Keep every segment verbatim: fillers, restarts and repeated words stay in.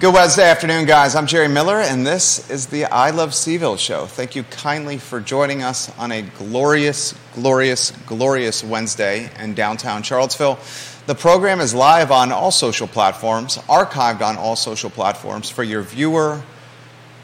Good Wednesday afternoon, guys. I'm Jerry Miller, and this is the I Love CVille Show. Thank you kindly for joining us on a glorious, glorious, glorious Wednesday in downtown Charlottesville. The program is live on all social platforms, archived on all social platforms for your viewer,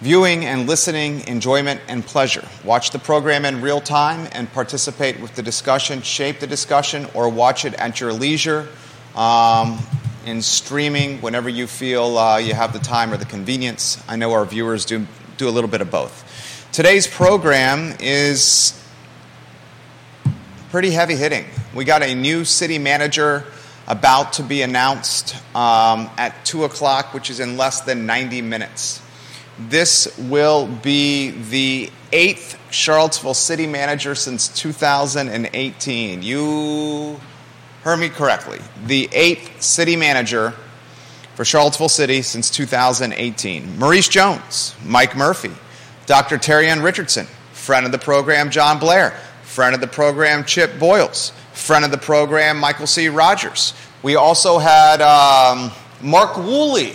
viewing and listening, enjoyment, and pleasure. Watch the program in real time and participate with the discussion, shape the discussion, or watch it at your leisure. Um, in streaming whenever you feel uh, you have the time or the convenience. I know our viewers do do a little bit of both. Today's program is pretty heavy hitting. We got a new city manager about to be announced um, at two o'clock, which is in less than ninety minutes. This will be the eighth Charlottesville city manager since two thousand eighteen. You heard me correctly, the eighth city manager for Charlottesville City since two thousand eighteen. Maurice Jones, Mike Murphy, Doctor Terry Ann Richardson, friend of the program John Blair, friend of the program Chip Boyles, friend of the program Michael C. Rogers. We also had um, Mark Woolley,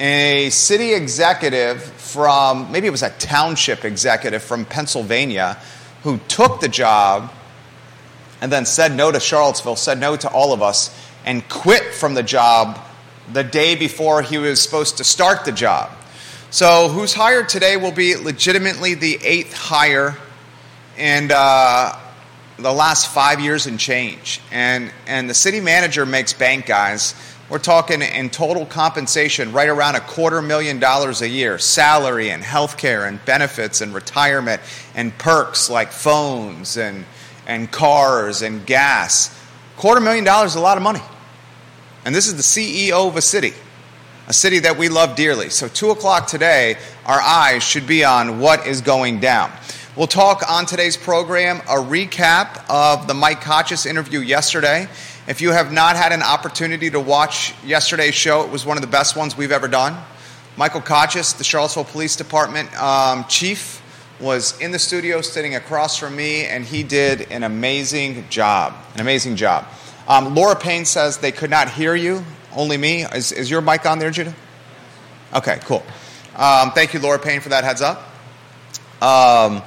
a city executive from, maybe it was a township executive from Pennsylvania, who took the job and then said no to Charlottesville, said no to all of us, and quit from the job the day before he was supposed to start the job. So who's hired today will be legitimately the eighth hire in uh, the last five years and change. And, and the city manager makes bank, guys. We're talking in total compensation right around a quarter million dollars a year, salary and health care and benefits and retirement and perks like phones and and cars and gas. Quarter million dollars is a lot of money. And this is the C E O of a city, a city that we love dearly. So two o'clock today, our eyes should be on what is going down. We'll talk on today's program a recap of the Mike Kochis interview yesterday. If you have not had an opportunity to watch yesterday's show, it was one of the best ones we've ever done. Michael Kochis, the Charlottesville Police Department um, chief, was in the studio sitting across from me, and he did an amazing job, an amazing job. Um, Laura Payne says they could not hear you, only me. Is, is your mic on there, Judah? Okay, cool. Um, thank you, Laura Payne, for that heads up. Um,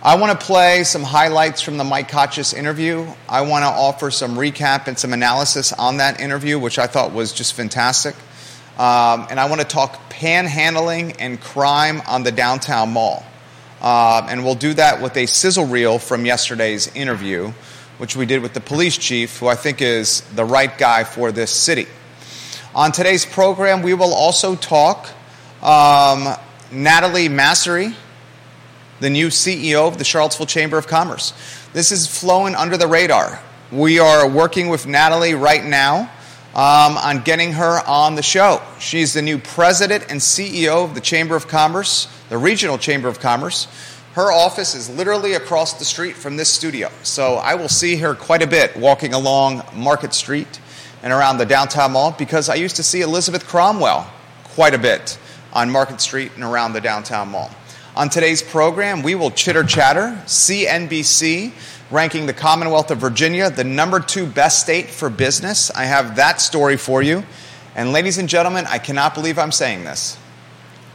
I want to play some highlights from the Mike Kochis interview. I want to offer some recap and some analysis on that interview, which I thought was just fantastic. Um, and I want to talk panhandling and crime on the downtown mall. Uh, and we'll do that with a sizzle reel from yesterday's interview, which we did with the police chief, who I think is the right guy for this city. On today's program, we will also talk um, Natalie Masri, the new C E O of the Charlottesville Chamber of Commerce. This is flown under the radar. We are working with Natalie right now um, on getting her on the show. She's the new president and C E O of the Chamber of Commerce, the Regional Chamber of Commerce. Her office is literally across the street from this studio. So I will see her quite a bit walking along Market Street and around the downtown mall, because I used to see Elizabeth Cromwell quite a bit on Market Street and around the downtown mall. On today's program, we will chitter chatter. C N B C ranking the Commonwealth of Virginia the number two best state for business. I have that story for you. And ladies and gentlemen, I cannot believe I'm saying this,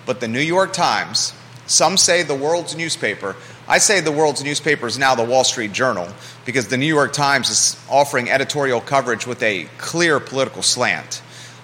but the New York Times, some say the world's newspaper. I say the world's newspaper is now the Wall Street Journal, because the New York Times is offering editorial coverage with a clear political slant.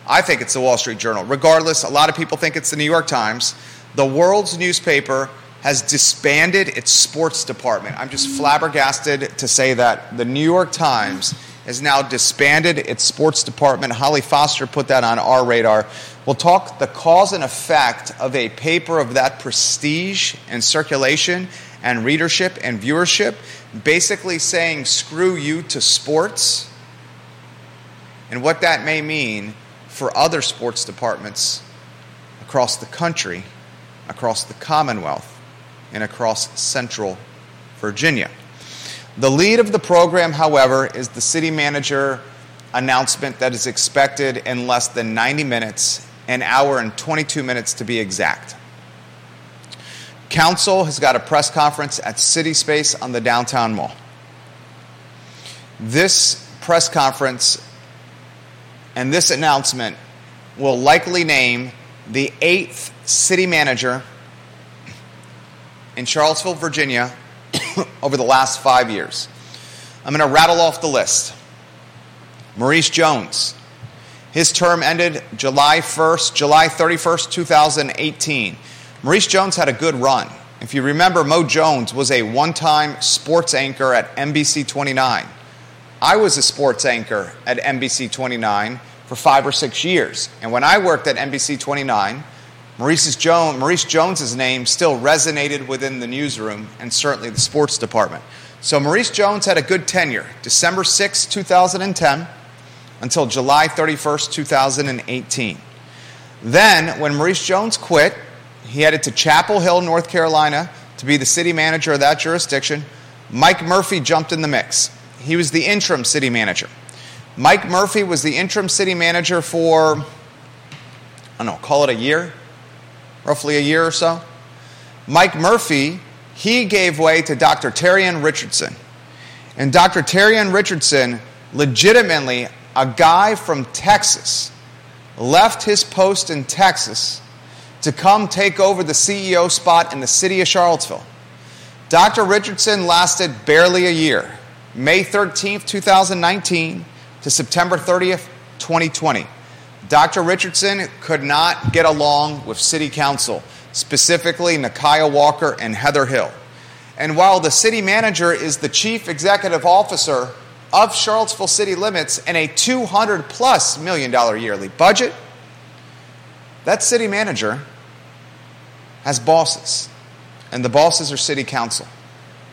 I think it's the Wall Street Journal. Regardless, a lot of people think it's the New York Times. The world's newspaper has disbanded its sports department. I'm just flabbergasted to say that the New York Times has now disbanded its sports department. Holly Foster put that on our radar. We'll talk the cause and effect of a paper of that prestige and circulation and readership and viewership, basically saying screw you to sports, and what that may mean for other sports departments across the country, across the Commonwealth, and across central Virginia. The lead of the program, however, is the city manager announcement that is expected in less than ninety minutes, an hour and twenty-two minutes to be exact. Council has got a press conference at City Space on the downtown mall. This press conference and this announcement will likely name the eighth city manager in Charlottesville, Virginia, over the last five years. I'm going to rattle off the list. Maurice Jones. His term ended July first, July thirty-first, two thousand eighteen. Maurice Jones had a good run. If you remember, Mo Jones was a one-time sports anchor at N B C twenty-nine. I was a sports anchor at N B C twenty-nine for five or six years. And when I worked at N B C twenty-nine, Maurice's Jones, Maurice Jones' name still resonated within the newsroom and certainly the sports department. So Maurice Jones had a good tenure, December sixth, two thousand ten, until July thirty-first, two thousand eighteen. Then, when Maurice Jones quit, he headed to Chapel Hill, North Carolina, to be the city manager of that jurisdiction. Mike Murphy jumped in the mix. He was the interim city manager. Mike Murphy was the interim city manager for, I don't know, call it a year, roughly a year or so. Mike Murphy, he gave way to Doctor Terry Ann Richardson. And Doctor Terry Ann Richardson, legitimately a guy from Texas, left his post in Texas to come take over the C E O spot in the city of Charlottesville. Doctor Richardson lasted barely a year, May thirteenth, two thousand nineteen to September thirtieth, twenty twenty. Doctor Richardson could not get along with city council, specifically Nakia Walker and Heather Hill. And while the city manager is the chief executive officer of Charlottesville city limits and a two hundred plus million dollar yearly budget, that city manager has bosses, and the bosses are city council.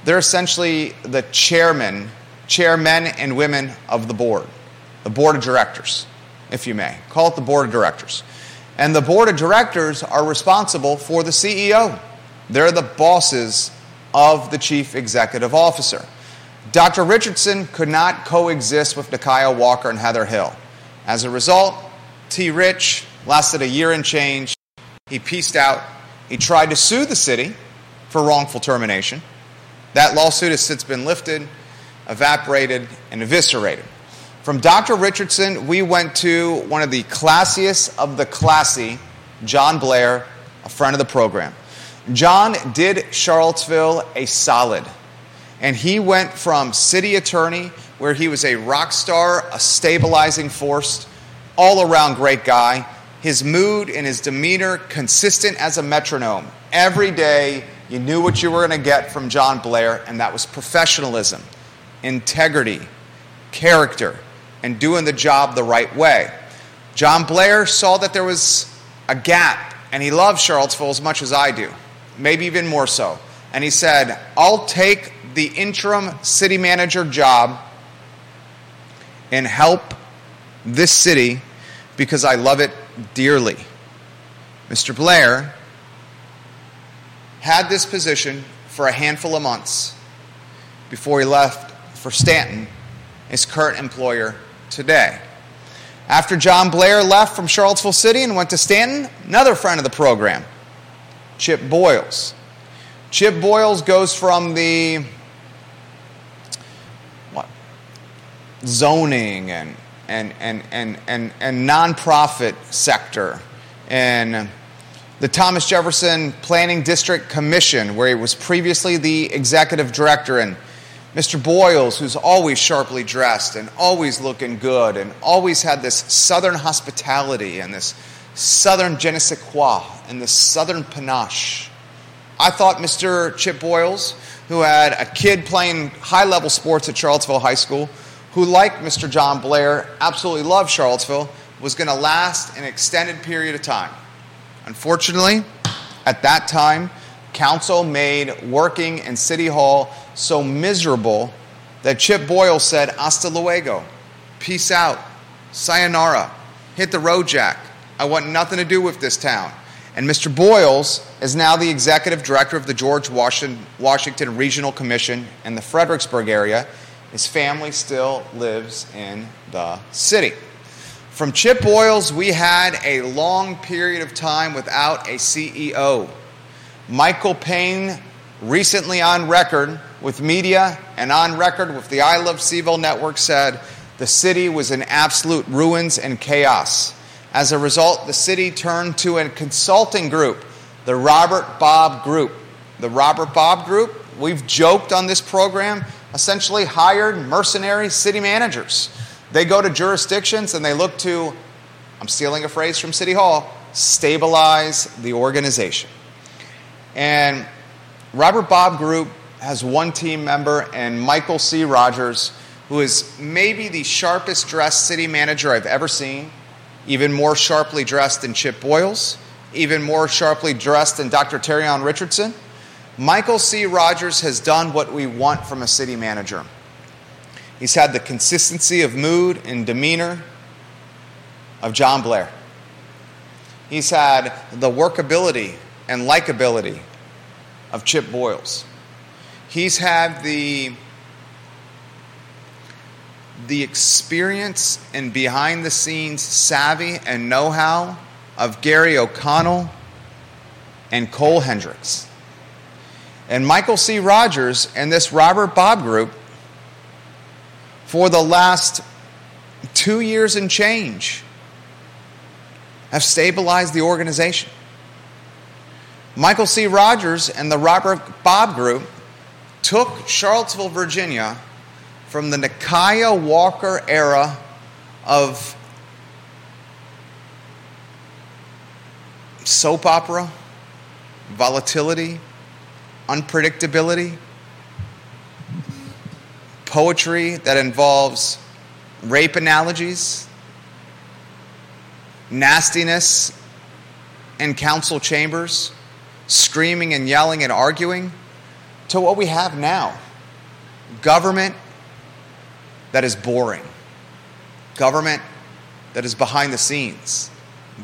They're essentially the chairmen, chairmen and women of the board, the board of directors, if you may. Call it the board of directors. And the board of directors are responsible for the C E O. They're the bosses of the chief executive officer. Doctor Richardson could not coexist with Nakia Walker and Heather Hill. As a result, T. Rich lasted a year and change. He peaced out. He tried to sue the city for wrongful termination. That lawsuit has since been lifted, evaporated, and eviscerated. From Doctor Richardson, we went to one of the classiest of the classy, John Blair, a friend of the program. John did Charlottesville a solid. And he went from city attorney, where he was a rock star, a stabilizing force, all-around great guy. His mood and his demeanor, consistent as a metronome. Every day, you knew what you were going to get from John Blair, and that was professionalism, integrity, character, and doing the job the right way. John Blair saw that there was a gap, and he loved Charlottesville as much as I do, maybe even more so. And he said, I'll take the interim city manager job and help this city because I love it dearly. Mister Blair had this position for a handful of months before he left for Stanton, his current employer today. After John Blair left from Charlottesville City and went to Stanton, another friend of the program, Chip Boyles. Chip Boyles goes from the what zoning and and and and and, and nonprofit sector and the Thomas Jefferson Planning District Commission, where he was previously the executive director, and Mister Boyles, who's always sharply dressed and always looking good and always had this southern hospitality and this southern je ne sais quoi and this southern panache. I thought Mister Chip Boyles, who had a kid playing high-level sports at Charlottesville High School, who, like Mister John Blair, absolutely loved Charlottesville, was going to last an extended period of time. Unfortunately, at that time, council made working in City Hall so miserable that Chip Boyle said, hasta luego, peace out, sayonara, hit the road, Jack. I want nothing to do with this town. And Mister Boyles is now the executive director of the George Washington, Washington Regional Commission in the Fredericksburg area. His family still lives in the city. From Chip Boyles, we had a long period of time without a C E O. Michael Payne, recently on record with media and on record with the I Love CVille Network, said the city was in absolute ruins and chaos. As a result, the city turned to a consulting group, the Robert Bobb Group. The Robert Bobb Group, we've joked on this program, essentially hired mercenary city managers. They go to jurisdictions and they look to, I'm stealing a phrase from City Hall, stabilize the organization. And Robert Bobb Group has one team member, and Michael C. Rogers, who is maybe the sharpest dressed city manager I've ever seen, even more sharply dressed than Chip Boyles, even more sharply dressed than Doctor Terry Ann Richardson. Michael C. Rogers has done what we want from a city manager. He's had the consistency of mood and demeanor of John Blair. He's had the workability and likability of Chip Boyles. He's had the, the experience and behind-the-scenes savvy and know-how of Gary O'Connell and Cole Hendricks. And Michael C. Rogers and this Robert Bobb Group, for the last two years and change, have stabilized the organization. Michael C. Rogers and the Robert Bobb Group took Charlottesville, Virginia, from the Nakia Walker era of soap opera, volatility, unpredictability, poetry that involves rape analogies, nastiness in council chambers, screaming and yelling and arguing, to what we have now. Government that is boring. Government that is behind the scenes.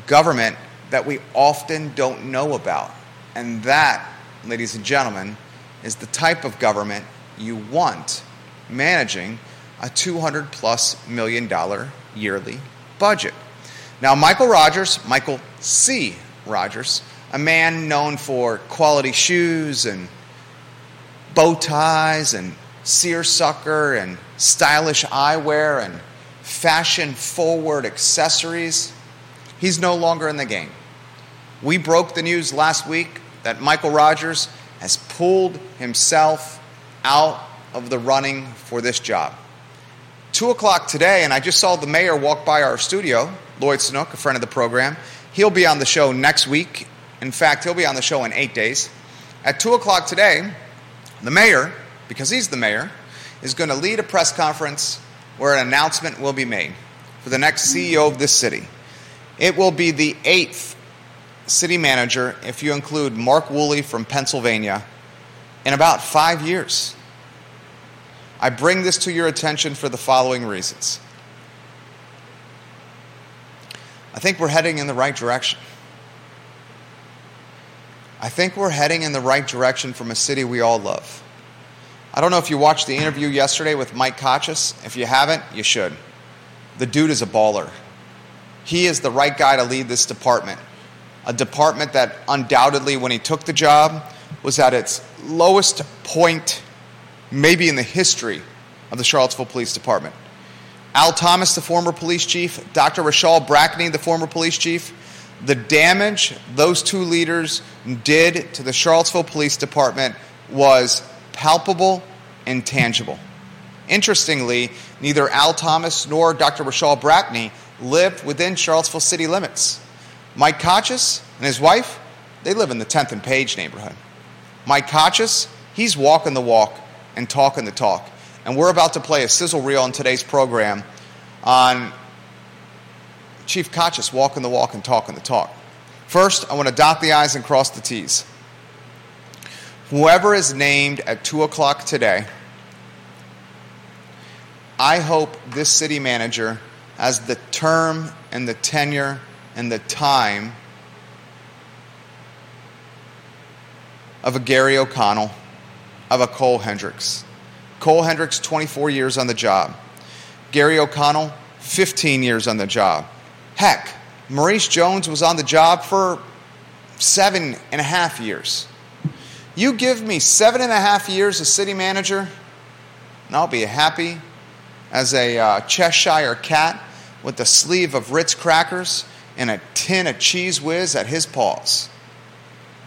Government that we often don't know about. And that, ladies and gentlemen, is the type of government you want managing a two hundred plus million dollar yearly budget. Now, Michael Rogers, Michael C. Rogers, a man known for quality shoes and bow ties and seersucker and stylish eyewear and fashion-forward accessories, he's no longer in the game. We broke the news last week that Michael Rogers has pulled himself out of the running for this job. Two o'clock today, and I just saw the mayor walk by our studio, Lloyd Snook, a friend of the program. He'll be on the show next week. In fact, he'll be on the show in eight days. At two o'clock today, the mayor, because he's the mayor, is going to lead a press conference where an announcement will be made for the next C E O of this city. It will be the eighth city manager, if you include Mark Woolley from Pennsylvania, in about five years. I bring this to your attention for the following reasons. I think we're heading in the right direction. I think we're heading in the right direction from a city we all love. I don't know if you watched the interview yesterday with Mike Kochis. If you haven't, you should. The dude is a baller. He is the right guy to lead this department. A department that undoubtedly, when he took the job, was at its lowest point maybe in the history of the Charlottesville Police Department. Al Thomas, the former police chief, Doctor Rashad Brackney, the former police chief, the damage those two leaders did to the Charlottesville Police Department was palpable and tangible. Interestingly, neither Al Thomas nor Doctor Rashad Brackney lived within Charlottesville city limits. Mike Kochis and his wife, they live in the tenth and Page neighborhood. Mike Kochis, he's walking the walk and talking the talk. And we're about to play a sizzle reel on today's program on Chief Kochis walking the walk and talking the talk. First, I want to dot the I's and cross the T's. Whoever is named at two o'clock today, I hope this city manager has the term and the tenure and the time of a Gary O'Connell, of a Cole Hendricks. Cole Hendricks, twenty-four years on the job. Gary O'Connell, fifteen years on the job. Heck, Maurice Jones was on the job for seven and a half years. You give me seven and a half years as city manager, and I'll be happy as a uh, Cheshire cat with the sleeve of Ritz crackers and a tin of Cheese Whiz at his paws.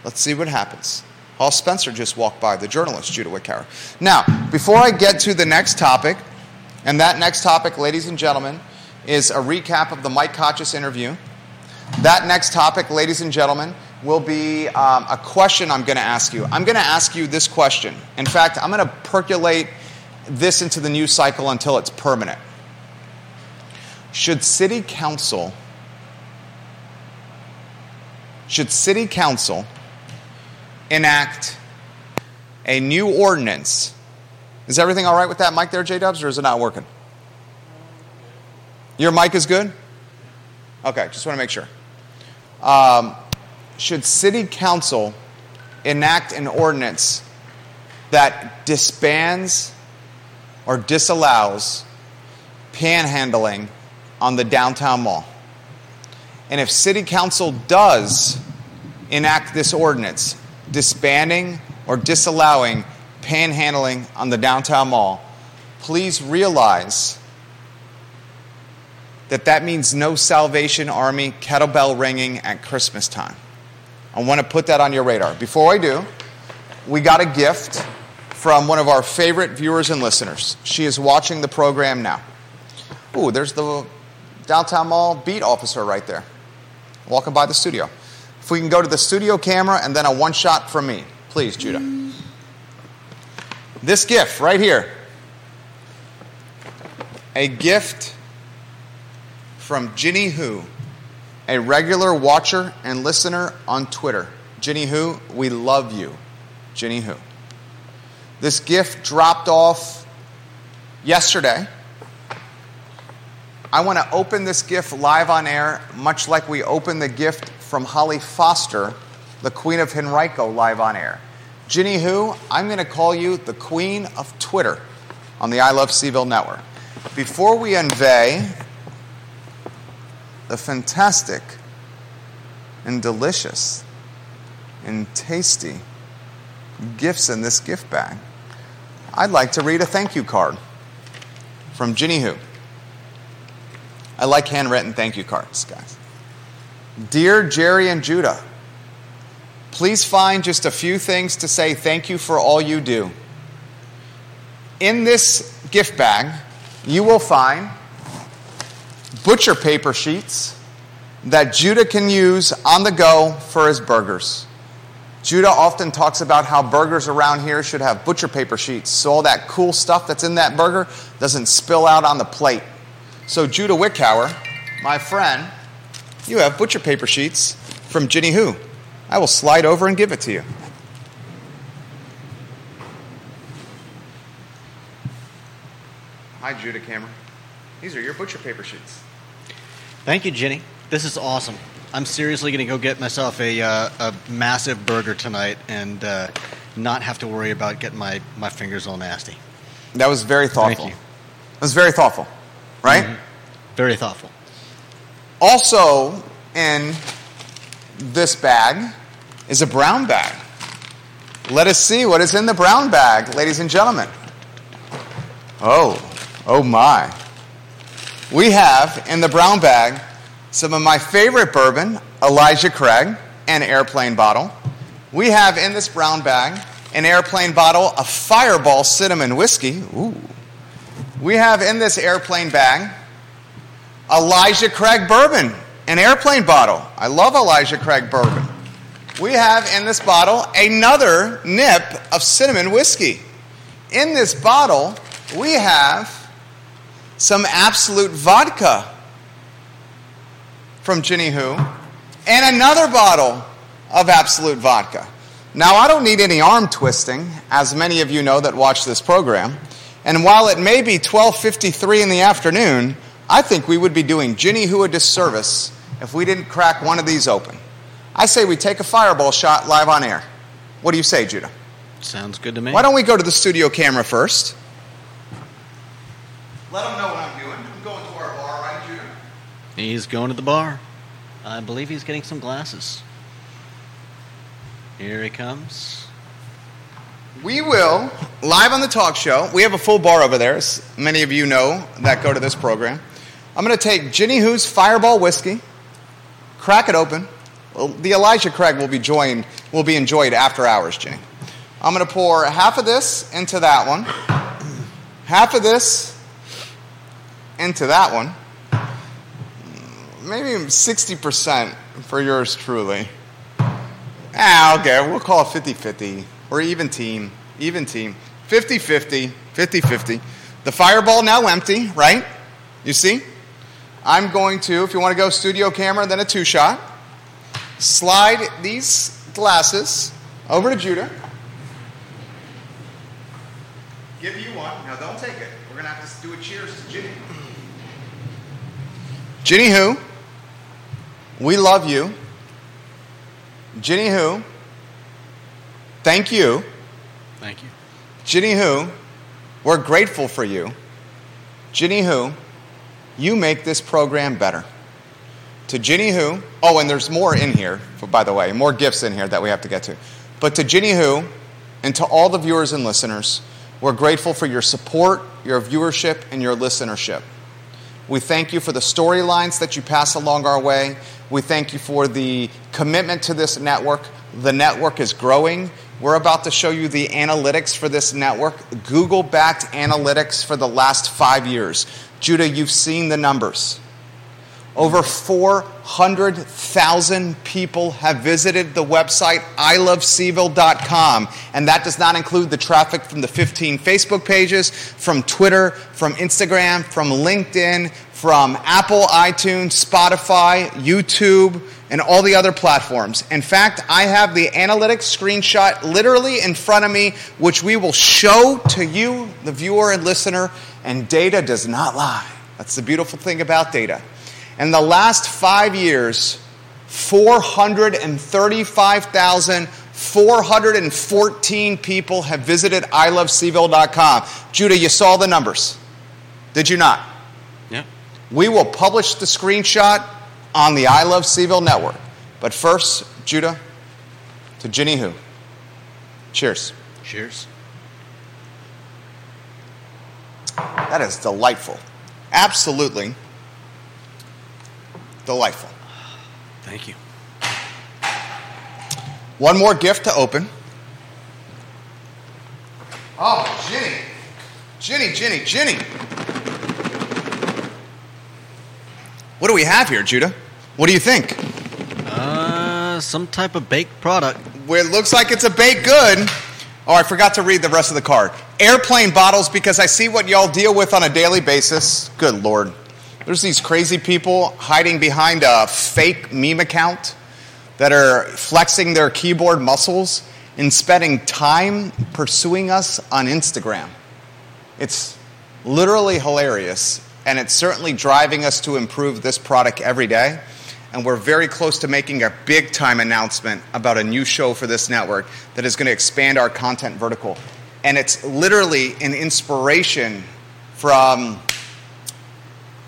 Let's see what happens. Hal Spencer just walked by, the journalist, Judah Wickhauer. Now, before I get to the next topic, and that next topic, ladies and gentlemen, is a recap of the Mike Kochis interview. That next topic, ladies and gentlemen, will be um, a question I'm going to ask you. I'm going to ask you this question. In fact, I'm going to percolate this into the news cycle until it's permanent. Should city council, should city council enact a new ordinance? Is everything all right with that mic there, J-Dubs, or is it not working? Your mic is good? Okay, just want to make sure. Um, should city council enact an ordinance that disbands or disallows panhandling on the downtown mall? And if city council does enact this ordinance, disbanding or disallowing panhandling on the downtown mall, please realize that that means no Salvation Army kettlebell ringing at Christmas time. I want to put that on your radar. Before I do, we got a gift from one of our favorite viewers and listeners. She is watching the program now. Ooh, there's the downtown mall beat officer right there, walking by the studio. If we can go to the studio camera and then a one shot from me. Please, Judah. This gift right here. A gift from Ginny Hu, a regular watcher and listener on Twitter. Ginny Hu, we love you. Ginny Hu. This gift dropped off yesterday. I want to open this gift live on air, much like we opened the gift from Holly Foster, the Queen of Henrico, live on air. Ginny Hu, I'm going to call you the Queen of Twitter on the I Love CVille Network. Before we unveil the fantastic and delicious and tasty gifts in this gift bag, I'd like to read a thank you card from Ginny Hu. I like handwritten thank you cards, guys. Dear Jerry and Judah, please find just a few things to say thank you for all you do. In this gift bag, you will find butcher paper sheets that Judah can use on the go for his burgers. Judah often talks about how burgers around here should have butcher paper sheets, so all that cool stuff that's in that burger doesn't spill out on the plate. So Judah Wickhauer, my friend, you have butcher paper sheets from Ginny Hu. I will slide over and give it to you. Hi, Judah Cameron. These are your butcher paper sheets. Thank you, Ginny. This is awesome. I'm seriously going to go get myself a uh, a massive burger tonight and uh, not have to worry about getting my, my fingers all nasty. That was very thoughtful. Thank you. That was very thoughtful, right? Mm-hmm. Very thoughtful. Also in this bag is a brown bag. Let us see what is in the brown bag, ladies and gentlemen. Oh, oh my. We have in the brown bag some of my favorite bourbon, Elijah Craig, an airplane bottle. We have in this brown bag an airplane bottle of Fireball cinnamon whiskey. Ooh. We have in this airplane bag Elijah Craig bourbon, an airplane bottle. I love Elijah Craig bourbon. We have in this bottle another nip of cinnamon whiskey. In this bottle, we have some Absolute vodka from Ginny Hu, and another bottle of Absolute vodka. Now, I don't need any arm twisting, as many of you know that watch this program. And while it may be twelve fifty-three in the afternoon, I think we would be doing Ginny Hu a disservice if we didn't crack one of these open. I say we take a Fireball shot live on air. What do you say, Judah? Sounds good to me. Why don't we go to the studio camera first? Let them know what I'm doing. I'm going to our bar, right, Judah? He's going to the bar. I believe he's getting some glasses. Here he comes. We will, live on the talk show, we have a full bar over there, as many of you know that go to this program. I'm going to take Ginny Hu's Fireball whiskey. Crack it open. The Elijah Craig will be joined, will be enjoyed after hours, Ginny. I'm going to pour half of this into that one, half of this into that one, maybe sixty percent for yours truly. Ah, okay, we'll call it fifty-fifty, or even team, even team, fifty-fifty, fifty-fifty. The Fireball now empty, right? You see? I'm going to, if you want to go studio camera, then a two-shot, slide these glasses over to Judah. Give you one. Now, don't take it. We're going to have to do a cheers to Ginny. Ginny Hu, we love you. Ginny Hu, thank you. Thank you. Ginny Hu, we're grateful for you. Ginny Hu, you make this program better. To Ginny Hu, oh, and there's more in here, by the way, more gifts in here that we have to get to. But to Ginny Hu, and to all the viewers and listeners, we're grateful for your support, your viewership, and your listenership. We thank you for the storylines that you pass along our way. We thank you for the commitment to this network. The network is growing. We're about to show you the analytics for this network, Google-backed analytics for the last five years. Judah, you've seen the numbers. Over four hundred thousand people have visited the website I love C ville dot com, and that does not include the traffic from the fifteen Facebook pages, from Twitter, from Instagram, from LinkedIn, from Apple, iTunes, Spotify, YouTube, and all the other platforms. In fact, I have the analytics screenshot literally in front of me, which we will show to you, the viewer and listener, and data does not lie. That's the beautiful thing about data. In the last five years, four hundred thirty-five thousand four hundred fourteen people have visited I love C ville dot com. Judah, you saw the numbers. Did you not? Yeah. We will publish the screenshot on the I Love CVille network. But first, Judah, to Ginny Hu. Cheers. Cheers. That is delightful. Absolutely delightful. Thank you. One more gift to open. Oh, Ginny. Ginny, Ginny, Ginny. What do we have here, Judah? What do you think? Uh, some type of baked product. Well, it looks like it's a baked good. Oh, I forgot to read the rest of the card. Airplane bottles, because I see what y'all deal with on a daily basis. Good Lord. There's these crazy people hiding behind a fake meme account that are flexing their keyboard muscles and spending time pursuing us on Instagram. It's literally hilarious, and it's certainly driving us to improve this product every day. And we're very close to making a big-time announcement about a new show for this network that is going to expand our content vertical. And it's literally an inspiration from...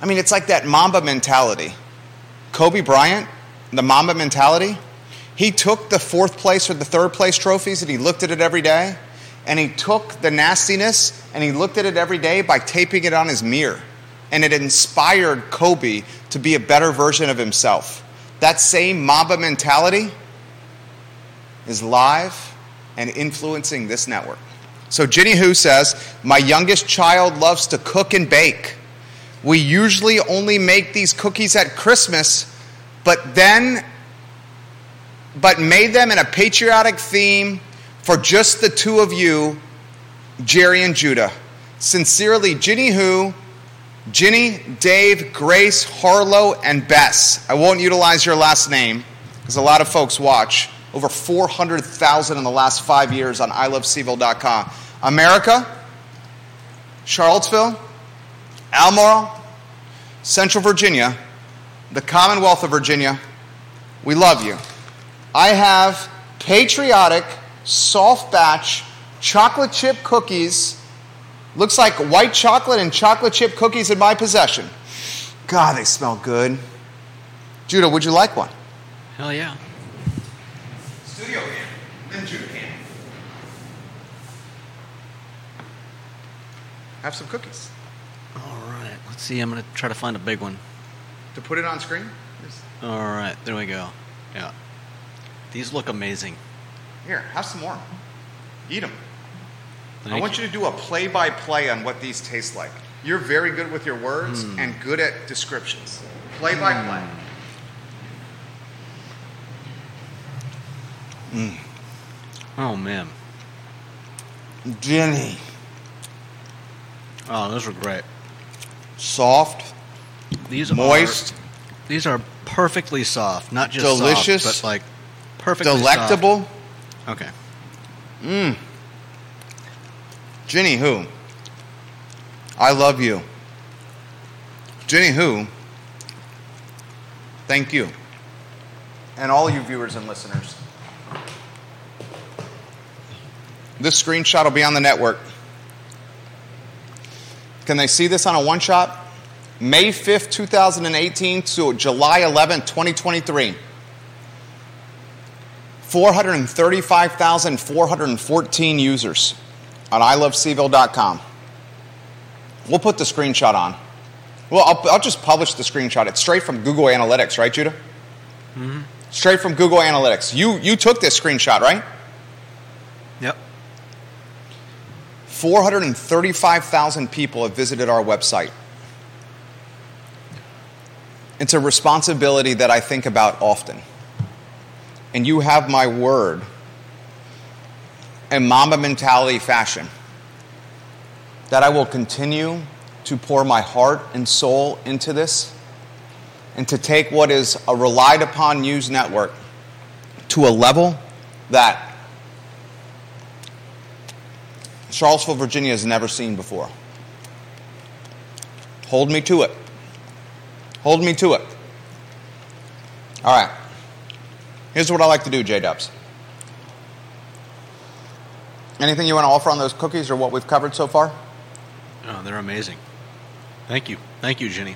I mean, it's like that Mamba mentality. Kobe Bryant, the Mamba mentality, he took the fourth place or the third place trophies and he looked at it every day, and he took the nastiness and he looked at it every day by taping it on his mirror. And it inspired Kobe to be a better version of himself. That same Mamba mentality is live and influencing this network. So Ginny Hu says, my youngest child loves to cook and bake. We usually only make these cookies at Christmas, but then, but made them in a patriotic theme for just the two of you, Jerry and Judah. Sincerely, Ginny Hu, Ginny, Dave, Grace, Harlow, and Bess. I won't utilize your last name because a lot of folks watch. Over four hundred thousand in the last five years on I love C ville dot com. America, Charlottesville, Almoral, Central Virginia, the Commonwealth of Virginia, we love you. I have patriotic, soft batch, chocolate chip cookies. Looks like white chocolate and chocolate chip cookies in my possession. God, they smell good. Judah, would you like one? Hell yeah. Studio can, then Judah can. Have some cookies. All right, let's see. I'm going to try to find a big one. To put it on screen? All right, there we go. Yeah. These look amazing. Here, have some more. Eat them. Thank I want you. you to do a play-by-play on what these taste like. You're very good with your words mm. and good at descriptions. Play-by-play. Mm. Mm. Oh, man. Ginny. Oh, those were great. Soft. These moist. Are, these are perfectly soft. Not just delicious, soft, but like perfectly delectable. Soft. Okay. Mmm. Ginny Hu. I love you. Ginny Hu. Thank you. And all you viewers and listeners. This screenshot will be on the network. Can they see this on a one-shot? May fifth, twenty eighteen to July eleventh, twenty twenty-three. four hundred thirty-five thousand four hundred fourteen users on I love C ville dot com. We'll put the screenshot on. Well, I'll, I'll just publish the screenshot. It's straight from Google Analytics, right, Judah? Mm-hmm. Straight from Google Analytics. You you took this screenshot, right? Yep. four hundred thirty-five thousand people have visited our website. It's a responsibility that I think about often. And you have my word in mama mentality fashion that I will continue to pour my heart and soul into this and to take what is a relied upon news network to a level that Charlottesville, Virginia has never seen before. Hold me to it. Hold me to it. All right. Here's what I like to do, J-Dubs. Anything you want to offer on those cookies or what we've covered so far? Oh, they're amazing. Thank you. Thank you, Ginny.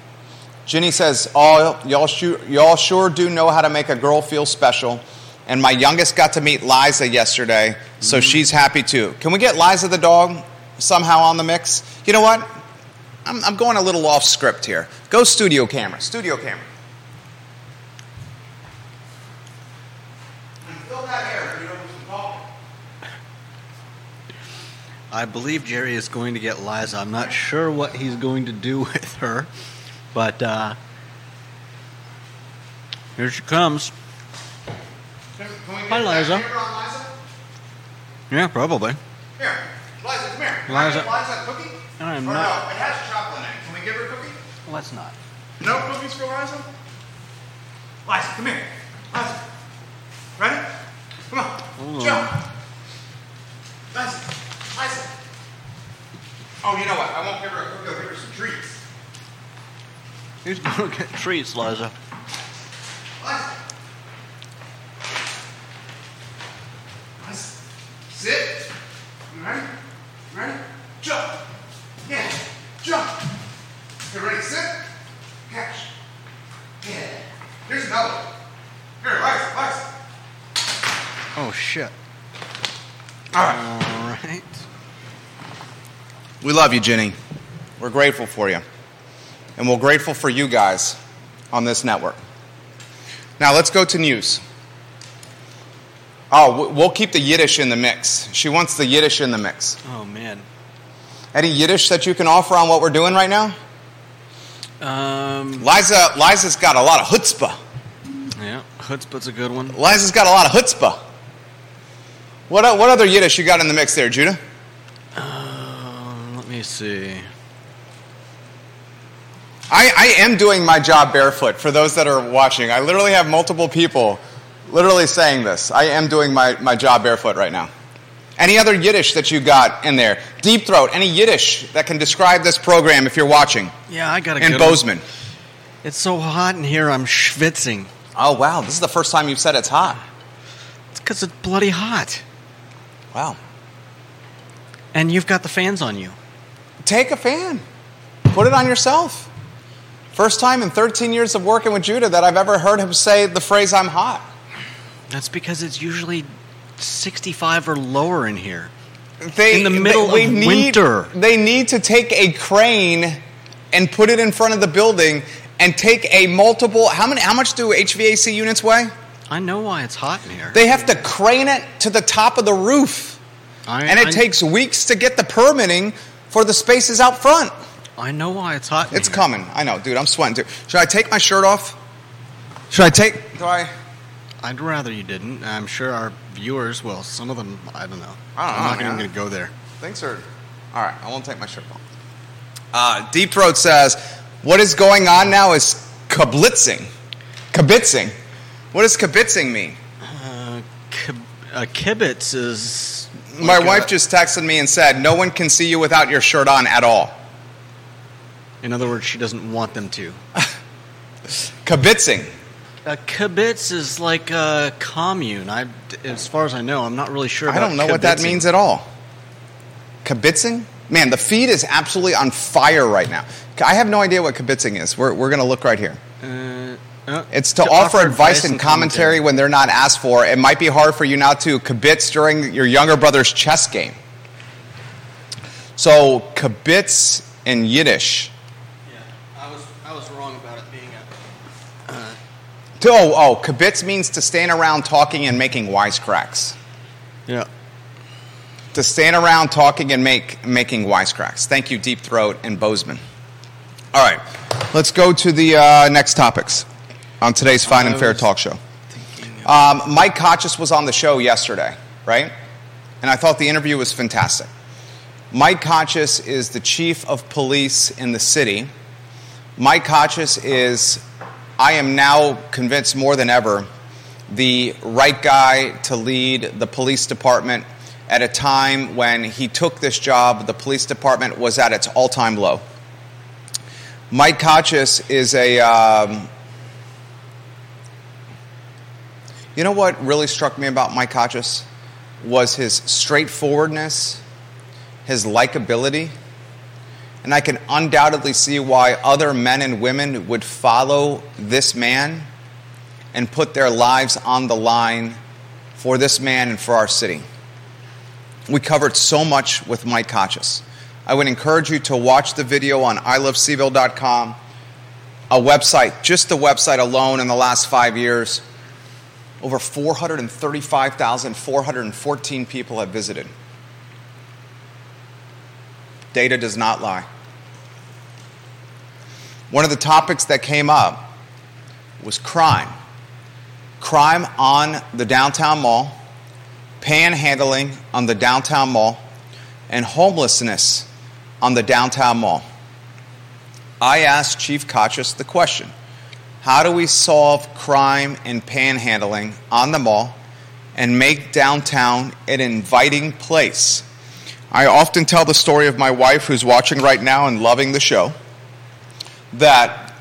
Ginny says, oh, y'all, sure, y'all sure do know how to make a girl feel special. And my youngest got to meet Liza yesterday, mm-hmm. so she's happy too. Can we get Liza the dog somehow on the mix? You know what? I'm, I'm going a little off script here. Go studio camera. Studio camera. I believe Jerry is going to get Liza. I'm not sure what he's going to do with her, but uh, here she comes. Can we Hi, Liza. On Liza. Yeah, probably. Here, Liza, come here. Can Liza, I give Liza a cookie? I am or not. No, it has chocolate in it. Can we give her a cookie? Let's not. No cookies for Liza? Liza, come here. Liza, ready? Come on, Ooh. Jump. Liza. Liza. Oh, you know what? I won't give her a cookie. I'll give her some treats. Who's going to get treats, Liza? Liza. Liza. Sit. You ready? You ready? Jump. Yeah. Jump. You ready? Sit. Catch. Yeah. Here's another one. Here, Liza. Liza. Oh, shit. All right. All right. We love you, Ginny. We're grateful for you. And we're grateful for you guys on this network. Now let's go to news. Oh, we'll keep the Yiddish in the mix. She wants the Yiddish in the mix. Oh, man. Any Yiddish that you can offer on what we're doing right now? Um, Liza, Liza's got a lot of chutzpah. Yeah, chutzpah's a good one. Liza's got a lot of chutzpah. What what other Yiddish you got in the mix there, Judah? Uh, let me see. I, I am doing my job barefoot for those that are watching. I literally have multiple people literally saying this. I am doing my, my job barefoot right now. Any other Yiddish that you got in there? Deep Throat, any Yiddish that can describe this program if you're watching? Yeah, I got a good one. And Bozeman. It's so hot in here, I'm schwitzing. Oh, wow. This is the first time you've said it's hot. It's because it's bloody hot. Wow. And you've got the fans on you. Take a fan. Put it on yourself. First time in thirteen years of working with Judah that I've ever heard him say the phrase, I'm hot. That's because it's usually sixty-five or lower in here. They, in the middle they, of need, winter. They need to take a crane and put it in front of the building and take a multiple. How many? How much do H V A C units weigh? I know why it's hot in here. They have to crane it to the top of the roof, I, and it I, takes weeks to get the permitting for the spaces out front. I know why it's hot. It's here. Coming. I know, dude. I'm sweating, dude. Should I take my shirt off? Should I take? Do I? I'd rather you didn't. I'm sure our viewers will. Some of them, I don't know. I don't I'm know, not man. even going to go there. Thanks, sir. All right, I won't take my shirt off. Uh, Deep Throat says, "What is going on now is kibitzing. Kibitzing. What does kibitzing mean?" Uh, kib- uh, kibitz is. My wife a- just texted me and said, "No one can see you without your shirt on at all." In other words, she doesn't want them to. Kibitzing. A kibitz is like a commune. I, as far as I know, I'm not really sure about I don't know kibitzing. What that means at all. Kibitzing? Man, the feed is absolutely on fire right now. I have no idea what kibitzing is. We're we're going to look right here. Uh, uh, it's to, to offer, offer advice and commentary, commentary when they're not asked for. It might be hard for you not to kibitz during your younger brother's chess game. So, kibitz in Yiddish. Oh, oh, kibitz means to stand around talking and making wisecracks. Yeah. To stand around talking and make making wisecracks. Thank you, Deep Throat and Bozeman. All right, let's go to the uh, next topics on today's Fine and Fair Talk Show. Um, Mike Kochis was on the show yesterday, right? And I thought the interview was fantastic. Mike Kochis is the chief of police in the city. Mike Kochis is... I am now convinced more than ever the right guy to lead the police department at a time when he took this job. The police department was at its all-time low. Mike Kochis is a... Um, you know what really struck me about Mike Kochis was his straightforwardness, his likability. And I can undoubtedly see why other men and women would follow this man and put their lives on the line for this man and for our city. We covered so much with Mike Kochis. I would encourage you to watch the video on I love C ville dot com, a website, just the website alone in the last five years, over four hundred thirty-five thousand four hundred fourteen people have visited. Data does not lie. One of the topics that came up was crime. Crime on the downtown mall, panhandling on the downtown mall, and homelessness on the downtown mall. I asked Chief Kochis the question, how do we solve crime and panhandling on the mall and make downtown an inviting place? I often tell the story of my wife, who's watching right now and loving the show, that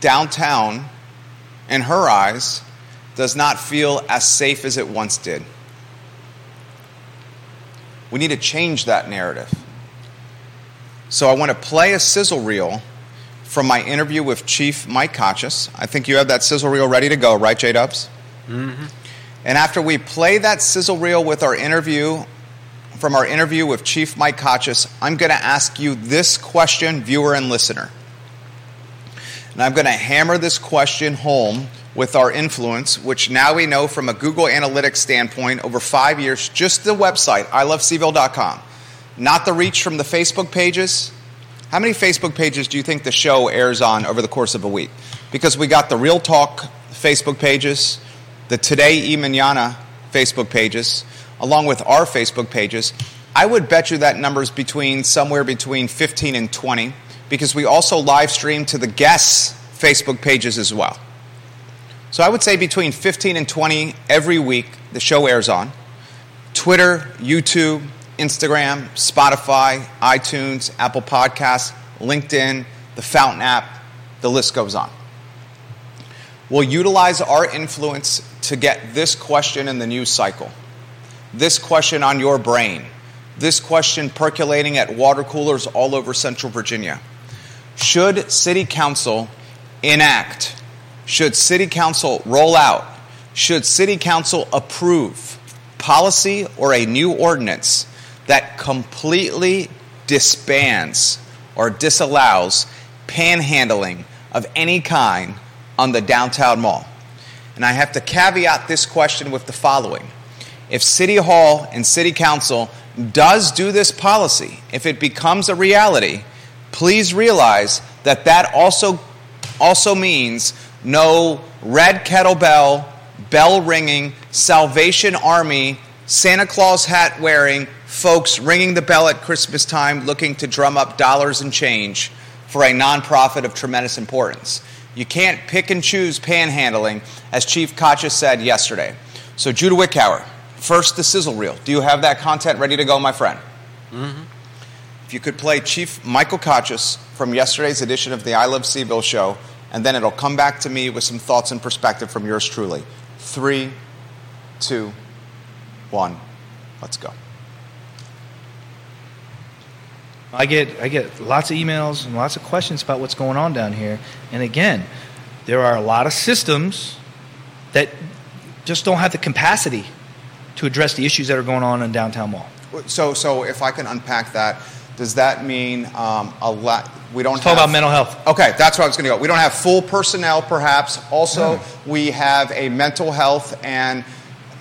downtown, in her eyes, does not feel as safe as it once did. We need to change that narrative. So I want to play a sizzle reel from my interview with Chief Mike Kochis. I think you have that sizzle reel ready to go, right, J-Dubs? Mm-hmm. And after we play that sizzle reel with our interview... From our interview with Chief Mike Kochis, I'm going to ask you this question, viewer and listener. And I'm going to hammer this question home with our influence, which now we know from a Google Analytics standpoint, over five years, just the website, I love C ville dot com. Not the reach from the Facebook pages. How many Facebook pages do you think the show airs on over the course of a week? Because we got the Real Talk Facebook pages, the Today y Mañana Facebook pages, along with our Facebook pages. I would bet you that number's between somewhere between fifteen and twenty, because we also live stream to the guests' Facebook pages as well. So I would say between fifteen and twenty every week the show airs on. Twitter, YouTube, Instagram, Spotify, iTunes, Apple Podcasts, LinkedIn, the Fountain app, the list goes on. We'll utilize our influence to get this question in the news cycle. This question on your brain. This question percolating at water coolers all over Central Virginia. Should City Council enact? Should City Council roll out? Should City Council approve policy or a new ordinance that completely disbands or disallows panhandling, of any kind on the downtown mall? And I have to caveat this question with the following. If City Hall and City Council does do this policy, if it becomes a reality, please realize that that also also means no red kettlebell, bell ringing, Salvation Army, Santa Claus hat wearing folks ringing the bell at Christmas time looking to drum up dollars and change for a nonprofit of tremendous importance. You can't pick and choose panhandling, as Chief Kochis said yesterday. So Judah Wickhauer, first the sizzle reel. Do you have that content ready to go, my friend? Mm-hmm. If you could play Chief Michael Kochis from yesterday's edition of the I Love CVille Show, and then it'll come back to me with some thoughts and perspective from yours truly. Three, two, one, let's go. I get I get lots of emails and lots of questions about what's going on down here. And again, there are a lot of systems that just don't have the capacity to address the issues that are going on in downtown mall. So, so if I can unpack that, does that mean um, a lot? We don't Let's have, talk about mental health. Okay, that's where I was going to go. We don't have full personnel, perhaps. Also, mm. we have a mental health, and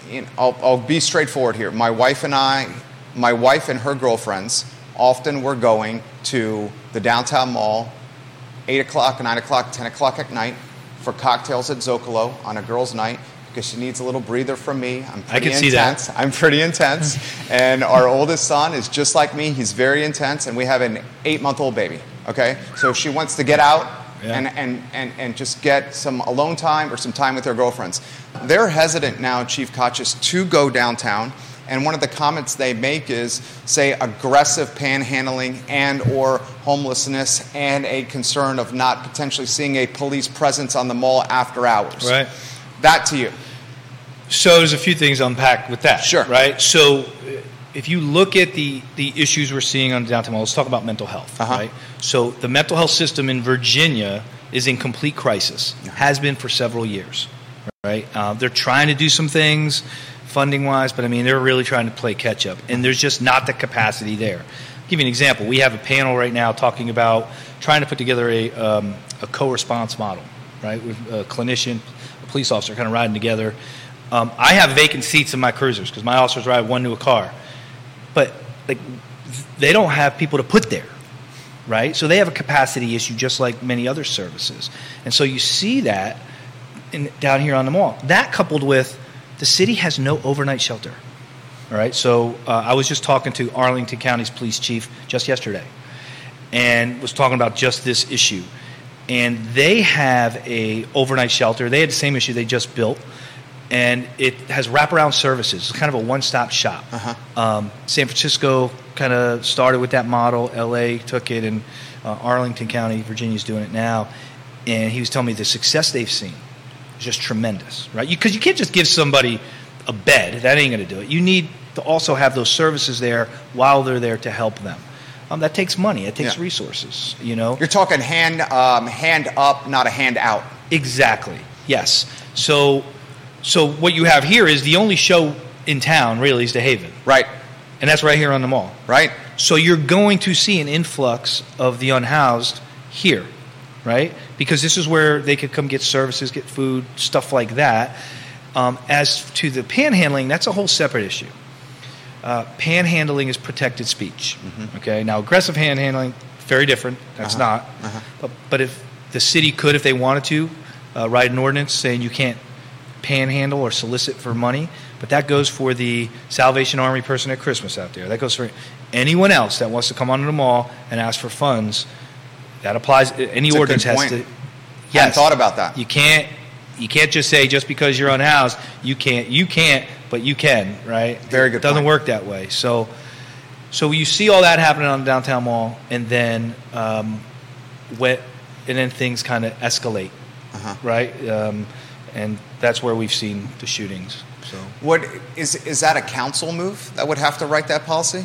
you know, I'll, I'll be straightforward here. My wife and I, my wife and her girlfriends, often were going to the downtown mall, eight o'clock, nine o'clock, ten o'clock at night, for cocktails at Zocalo on a girls' night. Because she needs a little breather from me. I'm pretty I can intense. see that. I'm pretty intense. And our oldest son is just like me. He's very intense. And we have an eight-month-old baby, okay? So she wants to get out yeah. and, and, and, and just get some alone time or some time with her girlfriends. They're hesitant now, Chief Kochis, to go downtown. And one of the comments they make is, say, aggressive panhandling and or homelessness and a concern of not potentially seeing a police presence on the mall after hours. Right. That to you. So there's a few things unpacked with that. Sure. Right? So if you look at the, the issues we're seeing on the downtown mall, let's talk about mental health. Uh-huh. Right? So the mental health system in Virginia is in complete crisis, yeah. has been for several years. Right? Uh, they're trying to do some things funding-wise, but, I mean, they're really trying to play catch-up, and there's just not the capacity there. I'll give you an example. We have a panel right now talking about trying to put together a, um, a co-response model, right, with a clinician, police officer kind of riding together. Um, I have vacant seats in my cruisers because my officers ride one to a car. But like, they don't have people to put there, right? So they have a capacity issue just like many other services. And so you see that in, down here on the mall. That coupled with the city has no overnight shelter, all right? So uh, I was just talking to Arlington County's police chief just yesterday and was talking about just this issue. And they have a overnight shelter. They had the same issue they just built, and it has wraparound services. It's kind of a one-stop shop. Uh-huh. Um, San Francisco kind of started with that model. L A took it, and uh, Arlington County, Virginia's doing it now. And he was telling me the success they've seen is just tremendous, right? Because you, you can't just give somebody a bed. That ain't going to do it. You need to also have those services there while they're there to help them. Um, that takes money. It takes yeah. resources, you know. You're talking hand um, hand up, not a hand out. Exactly. Yes. So so what you have here is the only show in town, really, is the Haven. Right. And that's right here on the mall. Right. So you're going to see an influx of the unhoused here, right? Because this is where they could come get services, get food, stuff like that. Um, as to the panhandling, that's a whole separate issue. Uh, panhandling is protected speech. Mm-hmm. Okay. Now, aggressive panhandling, very different. That's uh-huh. not. Uh-huh. But, but if the city could, if they wanted to, uh, write an ordinance saying you can't panhandle or solicit for money. But that goes for the Salvation Army person at Christmas out there. That goes for anyone else that wants to come onto the mall and ask for funds. That applies. Any That's ordinance has to. Yes. I hadn't thought about that. You can't. You can't just say just because you're unhoused, you can't. You can't. But you can, right? Very good. It doesn't point. work that way. So, so you see all that happening on the downtown mall, and then, um, wet, and then things kind of escalate, uh-huh. right? Um, and that's where we've seen the shootings. So, what is is that a council move that would have to write that policy?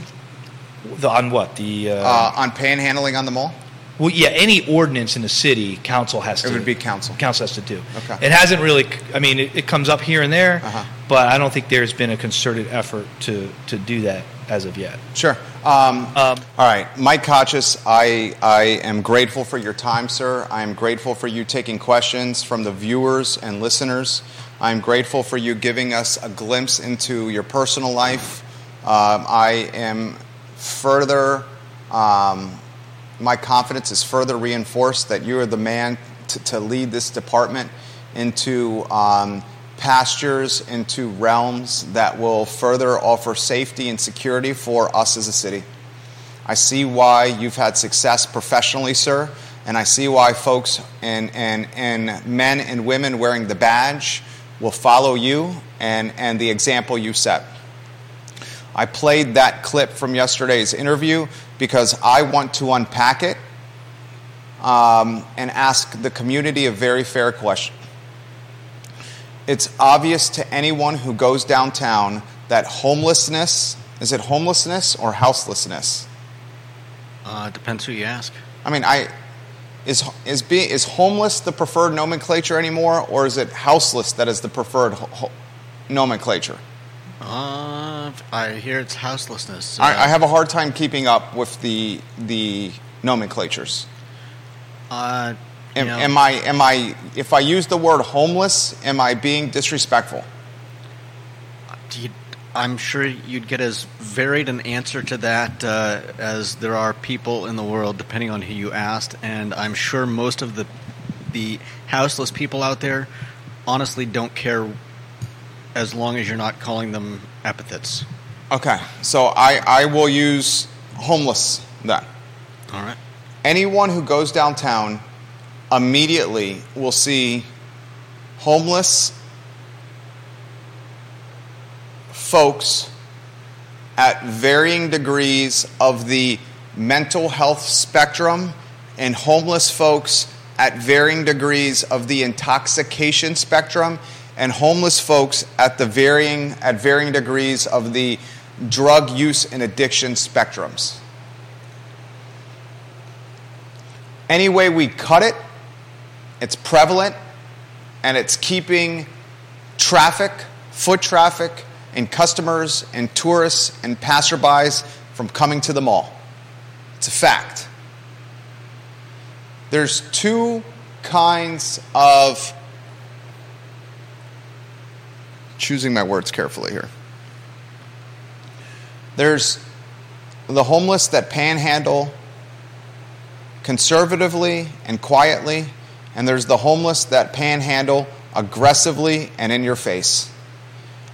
The, on what the uh, uh, on panhandling on the mall? Well, yeah, any ordinance in the city, council has to. It would be council. Council has to do. Okay. It hasn't really, I mean, it, it comes up here and there, uh-huh. but I don't think there's been a concerted effort to, to do that as of yet. Sure. Um, um, all right. Mike Kochis, I, I am grateful for your time, sir. I am grateful for you taking questions from the viewers and listeners. I am grateful for you giving us a glimpse into your personal life. Um, I am further... Um, my confidence is further reinforced that you are the man t- to lead this department into um, pastures, into realms that will further offer safety and security for us as a city. I see why you've had success professionally, sir, and I see why folks and and, and men and women wearing the badge will follow you and, and the example you set. I played that clip from yesterday's interview because I want to unpack it um, and ask the community a very fair question. It's obvious to anyone who goes downtown that homelessness, is it homelessness or houselessness? Uh, it depends who you ask. I mean, I is is be, is homeless the preferred nomenclature anymore, or is it houseless that is the preferred ho- ho- nomenclature? Uh, I hear it's houselessness. So I, I have a hard time keeping up with the the nomenclatures. Uh, am, you know, am I am I if I use the word homeless, am I being disrespectful? I'm sure you'd get as varied an answer to that uh, as there are people in the world, depending on who you asked. And I'm sure most of the the houseless people out there honestly don't care, as long as you're not calling them epithets. Okay, so I, I will use homeless then. All right. Anyone who goes downtown immediately will see homeless folks at varying degrees of the mental health spectrum and homeless folks at varying degrees of the intoxication spectrum, and homeless folks at the varying at varying degrees of the drug use and addiction spectrums. Any way we cut it, it's prevalent, and it's keeping traffic, foot traffic, and customers and tourists and passerbys from coming to the mall. It's a fact. There's two kinds of choosing my words carefully here. There's the homeless that panhandle conservatively and quietly, and there's the homeless that panhandle aggressively and in your face.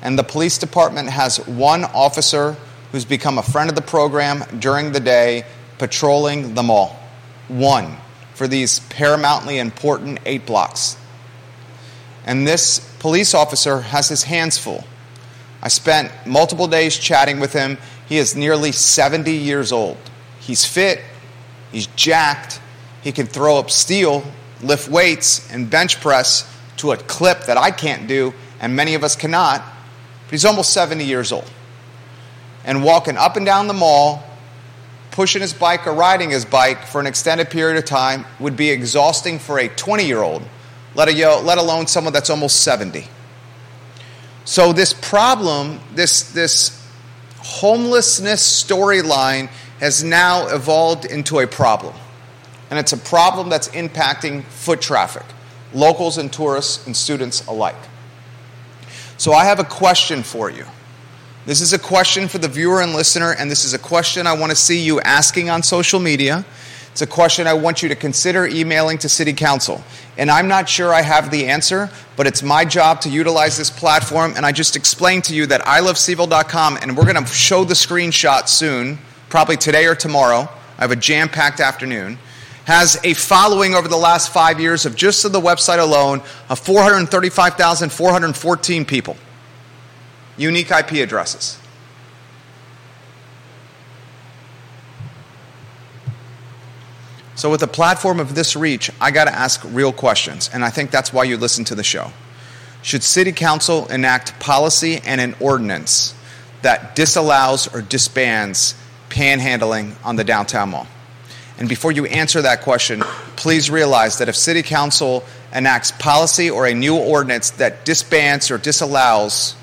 And the police department has one officer who's become a friend of the program during the day, patrolling the mall. One, for these paramountly important eight blocks. And this police officer has his hands full. I spent multiple days chatting with him. He is nearly seventy years old. He's fit. He's jacked. He can throw up steel, lift weights, and bench press to a clip that I can't do and many of us cannot. But he's almost seventy years old. And walking up and down the mall, pushing his bike or riding his bike for an extended period of time would be exhausting for a twenty-year-old. Let alone someone that's almost seventy. So this problem, this, this homelessness storyline has now evolved into a problem. And it's a problem that's impacting foot traffic, locals and tourists and students alike. So I have a question for you. This is a question for the viewer and listener, and this is a question I want to see you asking on social media. It's a question I want you to consider emailing to City Council. And I'm not sure I have the answer, but it's my job to utilize this platform. And I just explained to you that I love Seville dot com, and we're going to show the screenshot soon, probably today or tomorrow. I have a jam-packed afternoon. Has a following over the last five years of just the website alone of four hundred thirty-five thousand four hundred fourteen people. Unique I P addresses. So with a platform of this reach, I got to ask real questions, and I think that's why you listen to the show. Should City Council enact policy and an ordinance that disallows or disbands panhandling on the downtown mall? And before you answer that question, please realize that if City Council enacts policy or a new ordinance that disbands or disallows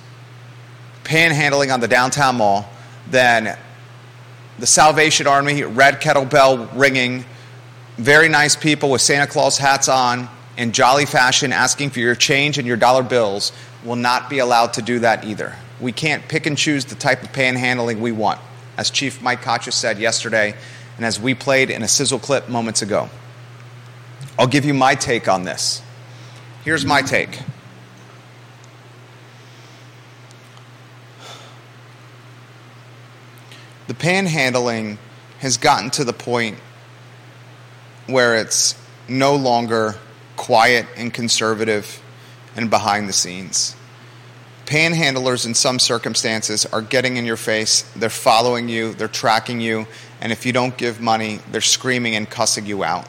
panhandling on the downtown mall, then the Salvation Army, red kettlebell ringing, very nice people with Santa Claus hats on, in jolly fashion asking for your change and your dollar bills will not be allowed to do that either. We can't pick and choose the type of panhandling we want, as Chief Mike Kochis said yesterday and as we played in a sizzle clip moments ago. I'll give you my take on this. Here's my take. The panhandling has gotten to the point where it's no longer quiet and conservative and behind the scenes. Panhandlers in some circumstances are getting in your face, they're following you, they're tracking you, and if you don't give money, they're screaming and cussing you out.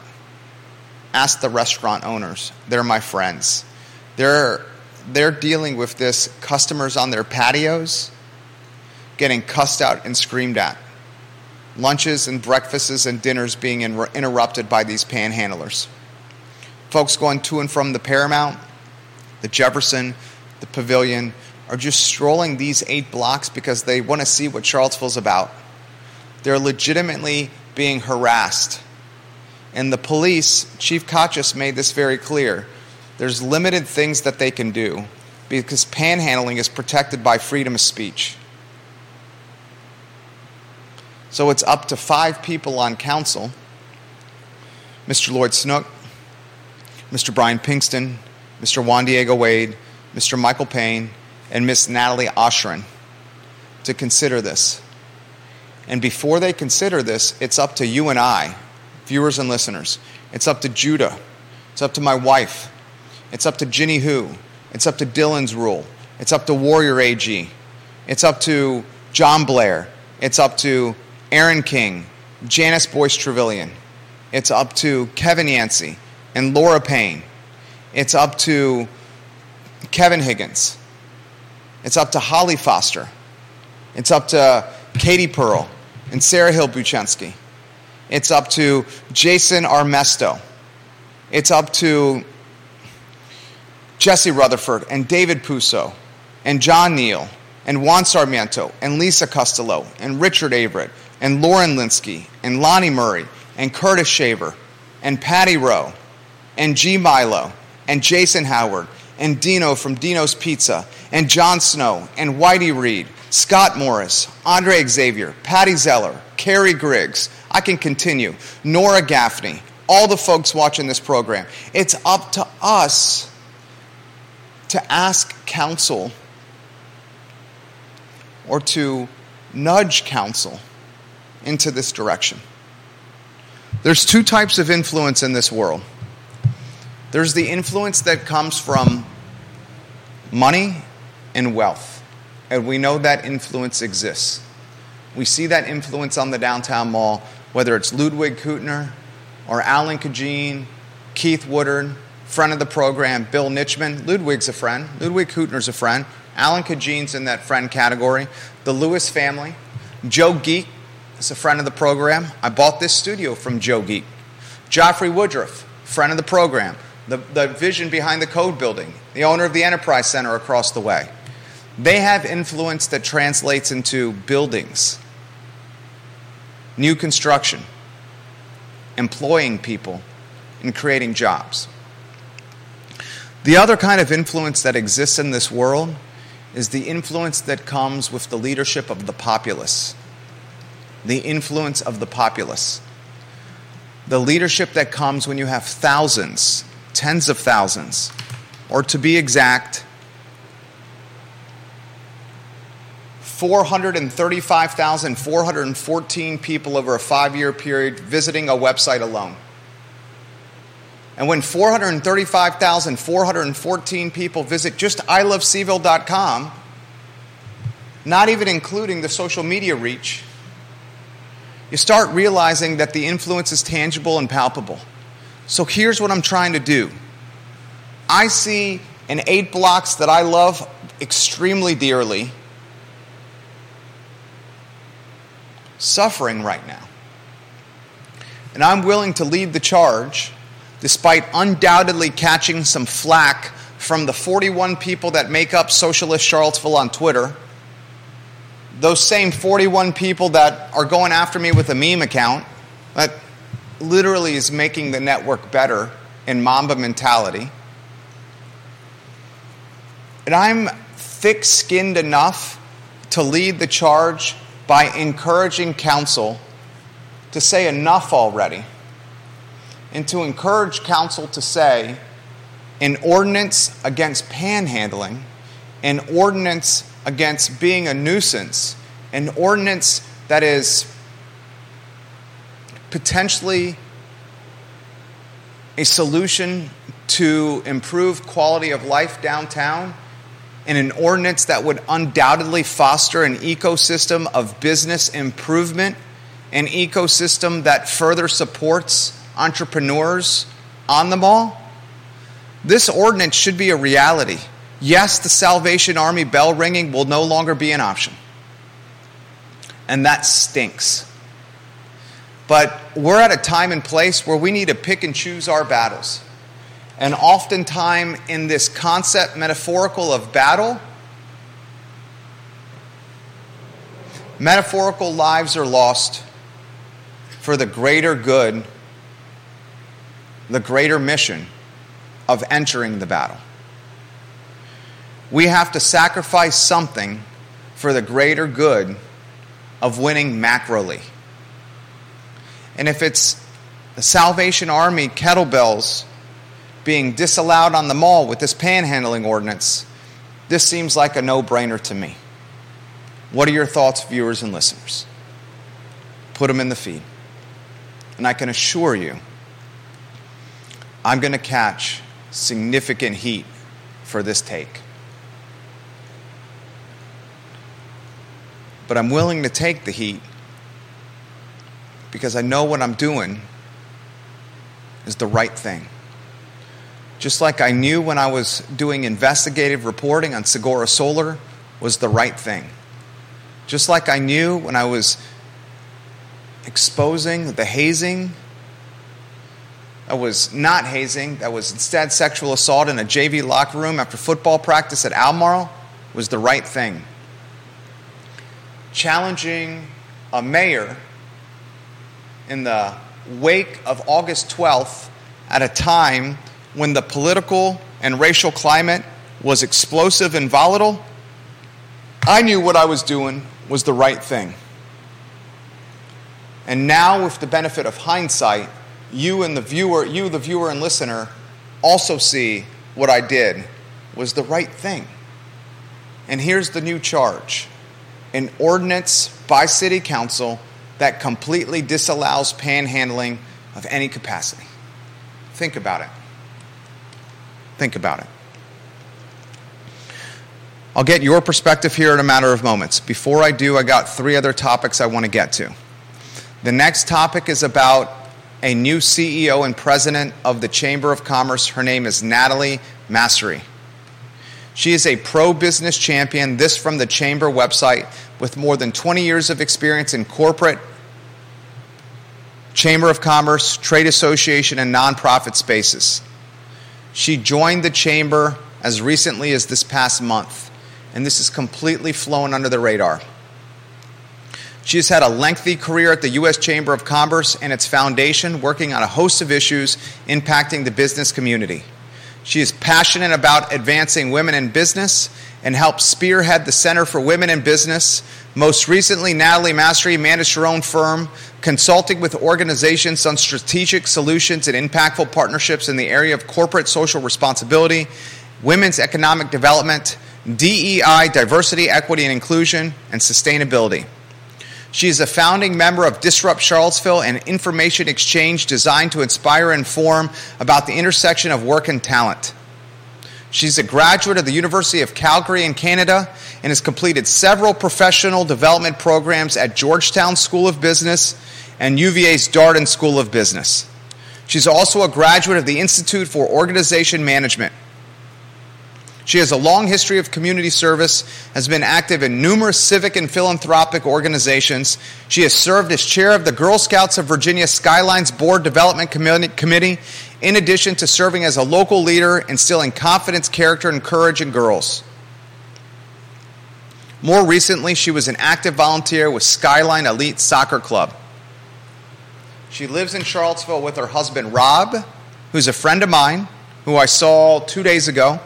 Ask the restaurant owners. They're my friends. They're, they're dealing with this, customers on their patios getting cussed out and screamed at. Lunches and breakfasts and dinners being in, interrupted by these panhandlers. Folks going to and from the Paramount, the Jefferson, the Pavilion, are just strolling these eight blocks because they want to see what Charlottesville's about. They're legitimately being harassed. And the police, Chief Kochis made this very clear, there's limited things that they can do because panhandling is protected by freedom of speech. So it's up to five people on council, Mister Lloyd Snook, Mister Brian Pinkston, Mister Juan Diego Wade, Mister Michael Payne, and Miss Natalie Oshrin, to consider this. And before they consider this, it's up to you and I, viewers and listeners. It's up to Judah. It's up to my wife. It's up to Ginny Hu. It's up to Dylan's Rule. It's up to Warrior A G. It's up to John Blair. It's up to Aaron King, Janice Boyce Trevelyan. It's up to Kevin Yancey and Laura Payne. It's up to Kevin Higgins. It's up to Holly Foster. It's up to Katie Pearl and Sarah Hill Buchensky. It's up to Jason Armesto. It's up to Jesse Rutherford and David Puso and John Neal and Juan Sarmiento and Lisa Costello and Richard Averett and Lauren Linsky and Lonnie Murray and Curtis Shaver and Patty Rowe and G. Milo and Jason Howard and Dino from Dino's Pizza and John Snow and Whitey Reed, Scott Morris, Andre Xavier, Patty Zeller, Carrie Griggs, I can continue, Nora Gaffney, all the folks watching this program. It's up to us to ask counsel or to nudge counsel into this direction. There's two types of influence in this world. There's the influence that comes from money and wealth. And we know that influence exists. We see that influence on the downtown mall, whether it's Ludwig Kutner or Alan Kajeen, Keith Woodard, friend of the program, Bill Nitchman. Ludwig's a friend. Ludwig Kutner's a friend. Alan Kajeen's in that friend category. The Lewis family. Joe Geek is a friend of the program. I bought this studio from Joe Geek. Joffrey Woodruff, friend of the program. The, the vision behind the Code Building, the owner of the Enterprise Center across the way. They have influence that translates into buildings, new construction, employing people, and creating jobs. The other kind of influence that exists in this world is the influence that comes with the leadership of the populace, the influence of the populace, the leadership that comes when you have thousands, tens of thousands, or to be exact, four hundred thirty-five thousand four hundred fourteen people over a five-year period visiting a website alone. And when four hundred thirty-five thousand four hundred fourteen people visit just I love C ville dot com, not even including the social media reach, you start realizing that the influence is tangible and palpable. So here's what I'm trying to do. I see in eight blocks that I love extremely dearly suffering right now. and I'm willing to lead the charge, despite undoubtedly catching some flack from the forty-one people that make up Socialist Charlottesville on Twitter, those same forty-one people that are going after me with a meme account, that literally is making the network better in Mamba mentality. And I'm thick-skinned enough to lead the charge by encouraging counsel to say enough already, and to encourage counsel to say an ordinance against panhandling, an ordinance against being a nuisance, an ordinance that is potentially a solution to improve quality of life downtown, and an ordinance that would undoubtedly foster an ecosystem of business improvement, an ecosystem that further supports entrepreneurs on the mall. This ordinance should be a reality. Yes, the Salvation Army bell ringing will no longer be an option. And that stinks. But we're at a time and place where we need to pick and choose our battles. And oftentimes in this concept metaphorical of battle, metaphorical lives are lost for the greater good, the greater mission of entering the battle. We have to sacrifice something for the greater good of winning macroly. And if it's the Salvation Army kettlebells being disallowed on the mall with this panhandling ordinance, this seems like a no-brainer to me. What are your thoughts, viewers and listeners? Put them in the feed. And I can assure you, I'm going to catch significant heat for this take. But I'm willing to take the heat because I know what I'm doing is the right thing. Just like I knew when I was doing investigative reporting on Segura Solar was the right thing. Just like I knew when I was exposing the hazing, that was not hazing, that was instead sexual assault in a J V locker room after football practice at Albemarle, was the right thing. Challenging a mayor in the wake of August twelfth at a time when the political and racial climate was explosive and volatile, I knew what I was doing was the right thing. And now, with the benefit of hindsight, you and the viewer, you the viewer and listener, also see what I did was the right thing. And here's the new charge: an ordinance by city council that completely disallows panhandling of any capacity. Think about it. Think about it. I'll get your perspective here in a matter of moments. Before I do, I got three other topics I want to get to. The next topic is about a new C E O and president of the Chamber of Commerce. Her name is Natalie Masri. She is a pro-business champion, this from the Chamber website, with more than twenty years of experience in corporate, Chamber of Commerce, trade association, and nonprofit spaces. She joined the Chamber as recently as this past month, and this has completely flown under the radar. She has had a lengthy career at the U S Chamber of Commerce and its foundation, working on a host of issues impacting the business community. She is passionate about advancing women in business and helped spearhead the Center for Women in Business. Most recently, Natalie Masri managed her own firm, consulting with organizations on strategic solutions and impactful partnerships in the area of corporate social responsibility, women's economic development, D E I, diversity, equity, and inclusion, and sustainability. She is a founding member of Disrupt Charlottesville, an information exchange designed to inspire and inform about the intersection of work and talent. She's a graduate of the University of Calgary in Canada and has completed several professional development programs at Georgetown School of Business and U V A's Darden School of Business. She's also a graduate of the Institute for Organization Management. She has a long history of community service, has been active in numerous civic and philanthropic organizations. She has served as chair of the Girl Scouts of Virginia Skyline's Board Development Committee, in addition to serving as a local leader, instilling confidence, character, and courage in girls. More recently, she was an active volunteer with Skyline Elite Soccer Club. She lives in Charlottesville with her husband, Rob, who's a friend of mine, who I saw two days ago,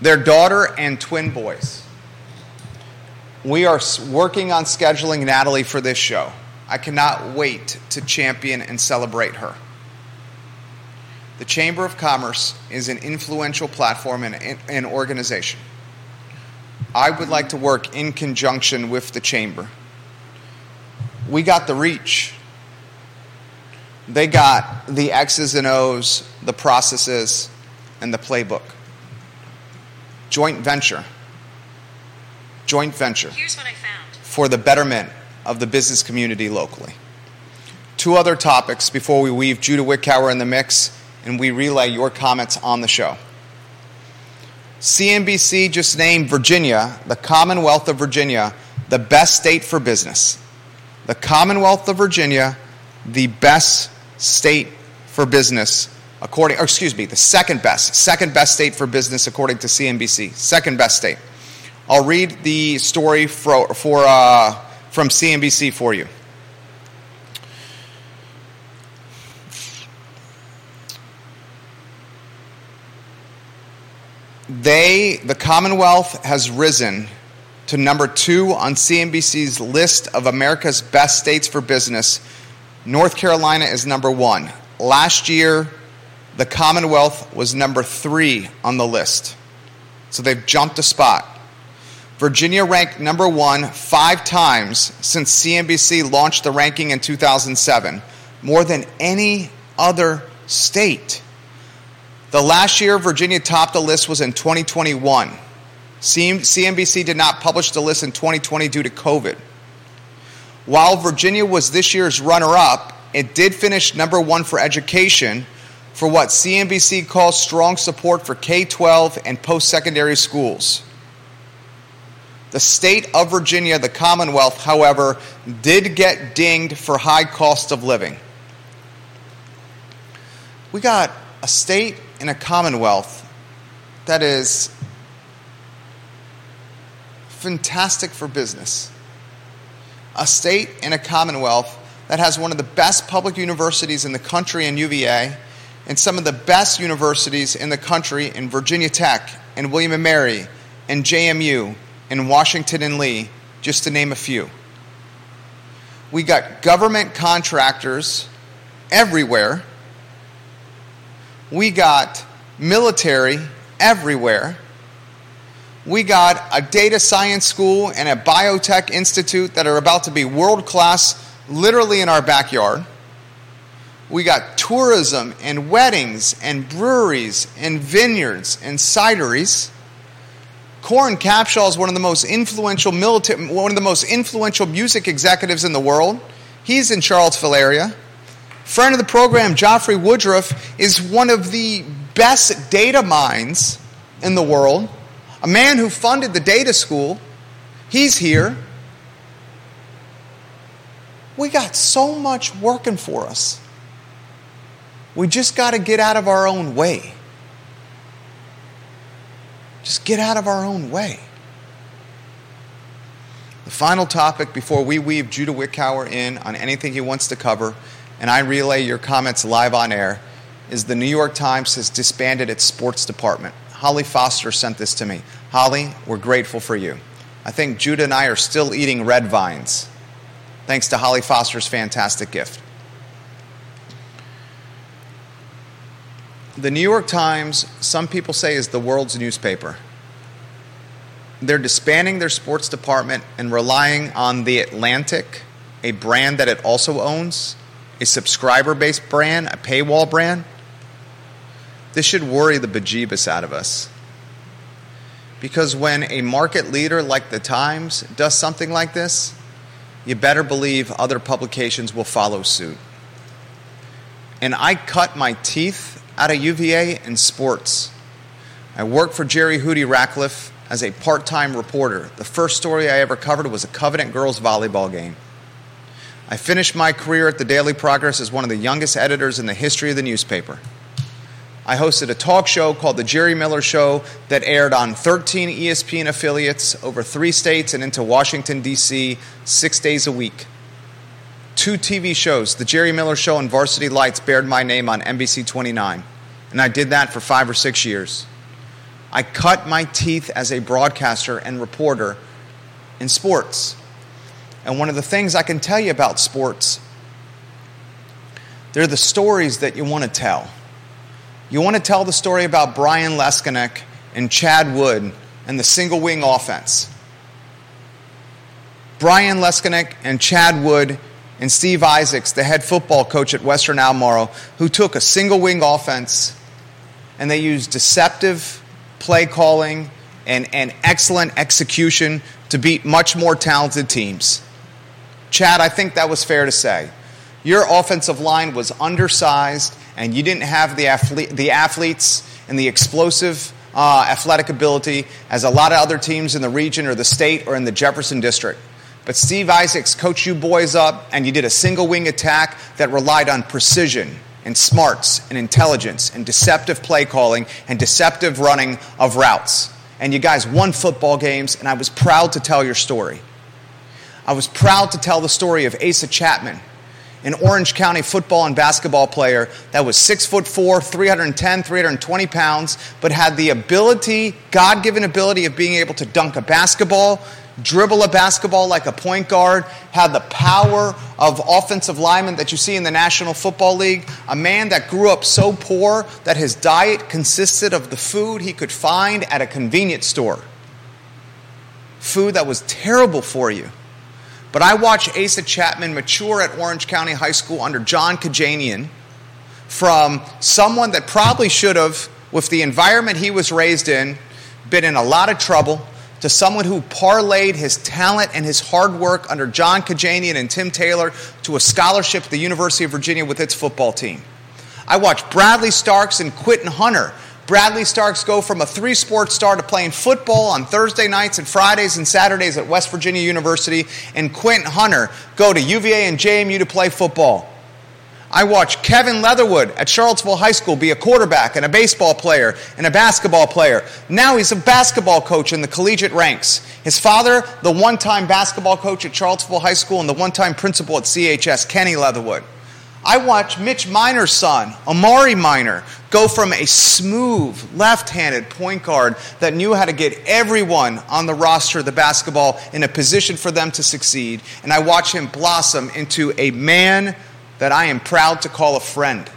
their daughter and twin boys. We are working on scheduling Natalie for this show. I cannot wait to champion and celebrate her. The Chamber of Commerce is an influential platform and an organization. I would like to work in conjunction with the Chamber. We got the reach. They got the X's and O's, the processes, and the playbook. Joint venture. Joint venture. Here's what I found. For the betterment of the business community locally. Two other topics before we weave Judah Wickhauer in the mix and we relay your comments on the show. C N B C just named Virginia, the Commonwealth of Virginia, the best state for business. The Commonwealth of Virginia, the best state for business. According, or excuse me, the second best, second best state for business according to C N B C, second best state. I'll read the story for, for uh, from C N B C for you. They, the Commonwealth, has risen to number two on C N B C's list of America's best states for business. North Carolina is number one. Last year, the Commonwealth was number three on the list. So they've jumped a spot. Virginia ranked number one five times since C N B C launched the ranking in two thousand seven, more than any other state. The last year Virginia topped the list was in twenty twenty-one. C N B C did not publish the list in twenty twenty due to COVID. While Virginia was this year's runner-up, it did finish number one for education, for what C N B C calls strong support for K through twelve and post-secondary schools. The state of Virginia, the Commonwealth, however, did get dinged for high cost of living. We got a state and a Commonwealth that is fantastic for business. A state and a Commonwealth that has one of the best public universities in the country in U V A, and some of the best universities in the country in Virginia Tech and William and Mary and J M U and Washington and Lee, just to name a few. We got government contractors everywhere. We got military everywhere. We got a data science school and a biotech institute that are about to be world class, literally in our backyard. We got tourism and weddings and breweries and vineyards and cideries. Corin Capshaw is one of the most influential military, one of the most influential music executives in the world. He's in Charlottesville area. Friend of the program, Joffrey Woodruff, is one of the best data minds in the world. A man who funded the data school. He's here. We got so much working for us. We just got to get out of our own way. Just get out of our own way. The final topic before we weave Judah Wickhauer in on anything he wants to cover, and I relay your comments live on air, is the New York Times has disbanded its sports department. Holly Foster sent this to me. Holly, we're grateful for you. I think Judah and I are still eating red vines, thanks to Holly Foster's fantastic gift. The New York Times, some people say, is the world's newspaper. They're disbanding their sports department and relying on The Atlantic, a brand that it also owns, a subscriber-based brand, a paywall brand. This should worry the bejeebus out of us. Because when a market leader like The Times does something like this, you better believe other publications will follow suit. And I cut my teeth out of U V A and sports. I worked for Jerry Hooty Ratcliffe as a part-time reporter. The first story I ever covered was a Covenant girls volleyball game. I finished my career at the Daily Progress as one of the youngest editors in the history of the newspaper. I hosted a talk show called The Jerry Miller Show that aired on thirteen E S P N affiliates over three states and into Washington, D C, six days a week. Two T V shows, The Jerry Miller Show and Varsity Lights, bared my name on N B C twenty-nine, and I did that for five or six years. I cut my teeth as a broadcaster and reporter in sports. And one of the things I can tell you about sports, they're the stories that you want to tell. You want to tell the story about Brian Leskinek and Chad Wood and the single wing offense. Brian Leskinek and Chad Wood and Steve Isaacs, the head football coach at Western Albemarle, who took a single wing offense and they used deceptive play calling and, and excellent execution to beat much more talented teams. Chad, I think that was fair to say. Your offensive line was undersized, and you didn't have the athlete, the athletes and the explosive uh, athletic ability as a lot of other teams in the region or the state or in the Jefferson District. But Steve Isaacs coached you boys up, and you did a single-wing attack that relied on precision and smarts and intelligence and deceptive play calling and deceptive running of routes. And you guys won football games, and I was proud to tell your story. I was proud to tell the story of Asa Chapman, an Orange County football and basketball player that was six foot four, three hundred ten, three hundred twenty pounds, but had the ability, God-given ability of being able to dunk a basketball, dribble a basketball like a point guard, had the power of offensive linemen that you see in the National Football League, a man that grew up so poor that his diet consisted of the food he could find at a convenience store. Food that was terrible for you. But I watched Asa Chapman mature at Orange County High School under John Kajanian from someone that probably should have, with the environment he was raised in, been in a lot of trouble, to someone who parlayed his talent and his hard work under John Kajanian and Tim Taylor to a scholarship at the University of Virginia with its football team. I watched Bradley Starks and Quinton Hunter. Bradley Starks go from a three-sport star to playing football on Thursday nights and Fridays and Saturdays at West Virginia University, and Quinton Hunter go to U V A and J M U to play football. I watched Kevin Leatherwood at Charlottesville High School be a quarterback and a baseball player and a basketball player. Now he's a basketball coach in the collegiate ranks. His father, the one-time basketball coach at Charlottesville High School and the one-time principal at C H S, Kenny Leatherwood. I watched Mitch Minor's son, Amari Minor, go from a smooth, left-handed point guard that knew how to get everyone on the roster of the basketball in a position for them to succeed. And I watched him blossom into a man that I am proud to call a friend.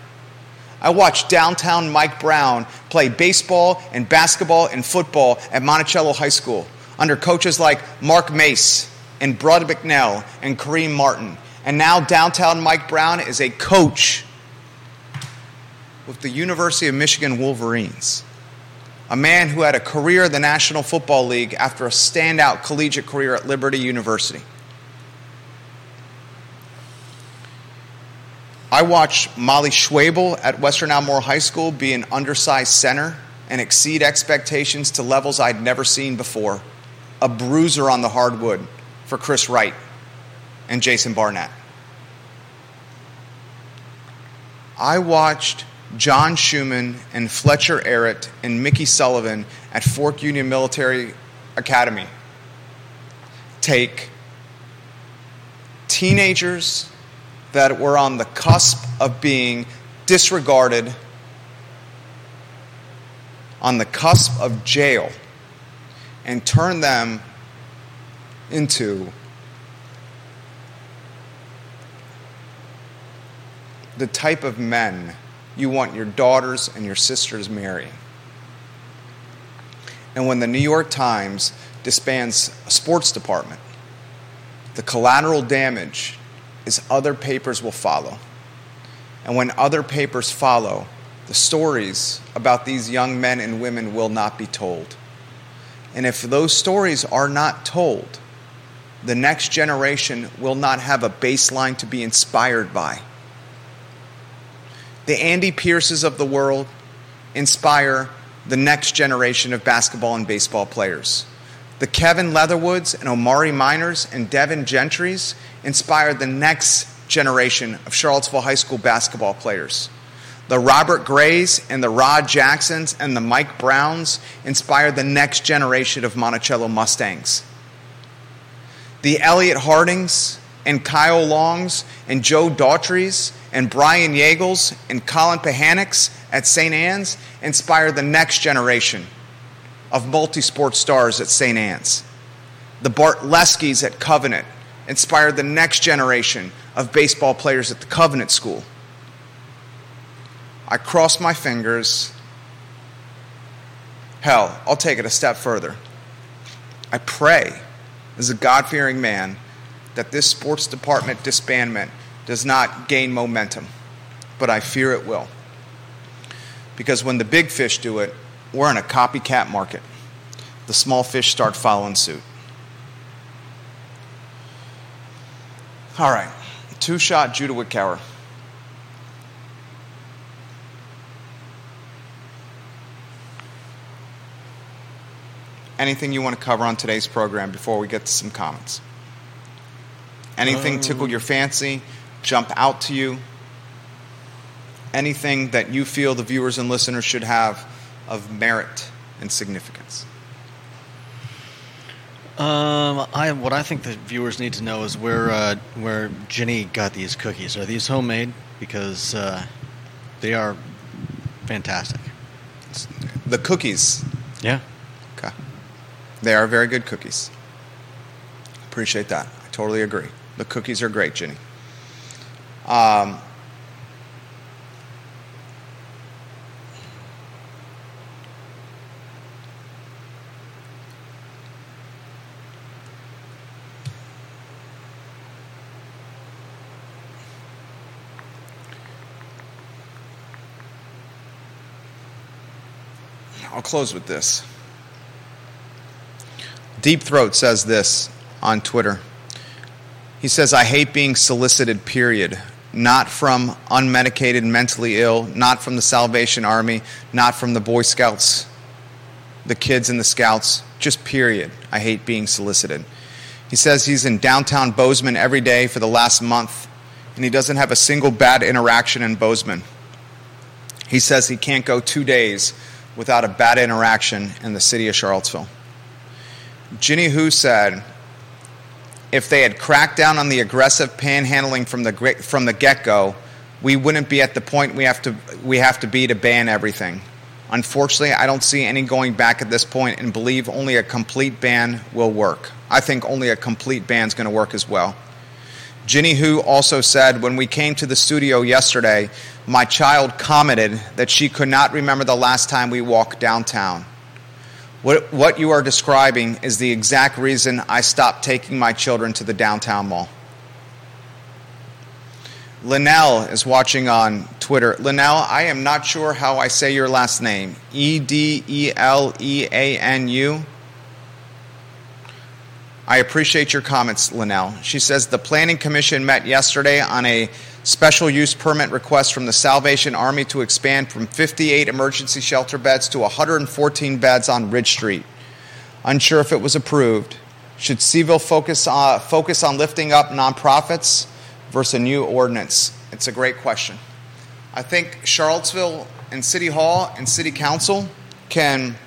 I watched downtown Mike Brown play baseball and basketball and football at Monticello High School under coaches like Mark Mace and Bud McNell and Kareem Martin. And now downtown Mike Brown is a coach with the University of Michigan Wolverines, a man who had a career in the National Football League after a standout collegiate career at Liberty University. I watched Molly Schwabel at Western Albemarle High School be an undersized center and exceed expectations to levels I'd never seen before. A bruiser on the hardwood for Chris Wright and Jason Barnett. I watched John Schumann and Fletcher Arrett and Mickey Sullivan at Fork Union Military Academy take teenagers that were on the cusp of being disregarded, on the cusp of jail, and turn them into the type of men you want your daughters and your sisters marrying. And when the New York Times disbands a sports department, the collateral damage is other papers will follow. And when other papers follow, the stories about these young men and women will not be told. And if those stories are not told, the next generation will not have a baseline to be inspired by. The Andy Pierces of the world inspire the next generation of basketball and baseball players. The Kevin Leatherwoods and Omari Minors and Devin Gentrys inspired the next generation of Charlottesville High School basketball players. The Robert Grays and the Rod Jacksons and the Mike Browns inspired the next generation of Monticello Mustangs. The Elliot Hardings and Kyle Longs and Joe Dautrys and Brian Yeagles and Colin Pahanics at Saint Anne's inspired the next generation of multi-sport stars at Saint Anne's. The Bart Leskys at Covenant inspired the next generation of baseball players at the Covenant School. I cross my fingers. Hell, I'll take it a step further. I pray, as a God-fearing man, that this sports department disbandment does not gain momentum, but I fear it will. Because when the big fish do it, we're in a copycat market. The small fish start following suit. All right, two-shot Judah Wickhauer. Anything you want to cover on today's program before we get to some comments? Anything um, tickle your fancy, jump out to you? Anything that you feel the viewers and listeners should have of merit and significance? Um, I what I think the viewers need to know is where uh, where Ginny got these cookies. Are these homemade? Because uh, they are fantastic. The cookies. Yeah. Okay. They are very good cookies. Appreciate that. I totally agree. The cookies are great, Ginny. Um. I'll close with this. Deep Throat says this on Twitter. He says, I hate being solicited, period. Not from unmedicated, mentally ill, not from the Salvation Army, not from the Boy Scouts, the kids and the Scouts, just period. I hate being solicited. He says he's in downtown Bozeman every day for the last month, and he doesn't have a single bad interaction in Bozeman. He says he can't go two days without a bad interaction in the city of Charlottesville. Ginny Hu said, if they had cracked down on the aggressive panhandling from the from the get-go, we wouldn't be at the point we have to we have to be to ban everything. Unfortunately, I don't see any going back at this point and believe only a complete ban will work. I think only a complete ban is going to work as well. Ginny Hu also said, when we came to the studio yesterday, my child commented that she could not remember the last time we walked downtown. What, what you are describing is the exact reason I stopped taking my children to the downtown mall. Linnell is watching on Twitter. Linnell, I am not sure how I say your last name. E D E L E A N U. I appreciate your comments, Linnell. She says, the Planning Commission met yesterday on a special use permit request from the Salvation Army to expand from fifty-eight emergency shelter beds to one hundred fourteen beds on Ridge Street. Unsure if it was approved. Should CVille focus on, focus on lifting up nonprofits versus a new ordinance? It's a great question. I think Charlottesville and City Hall and City Council can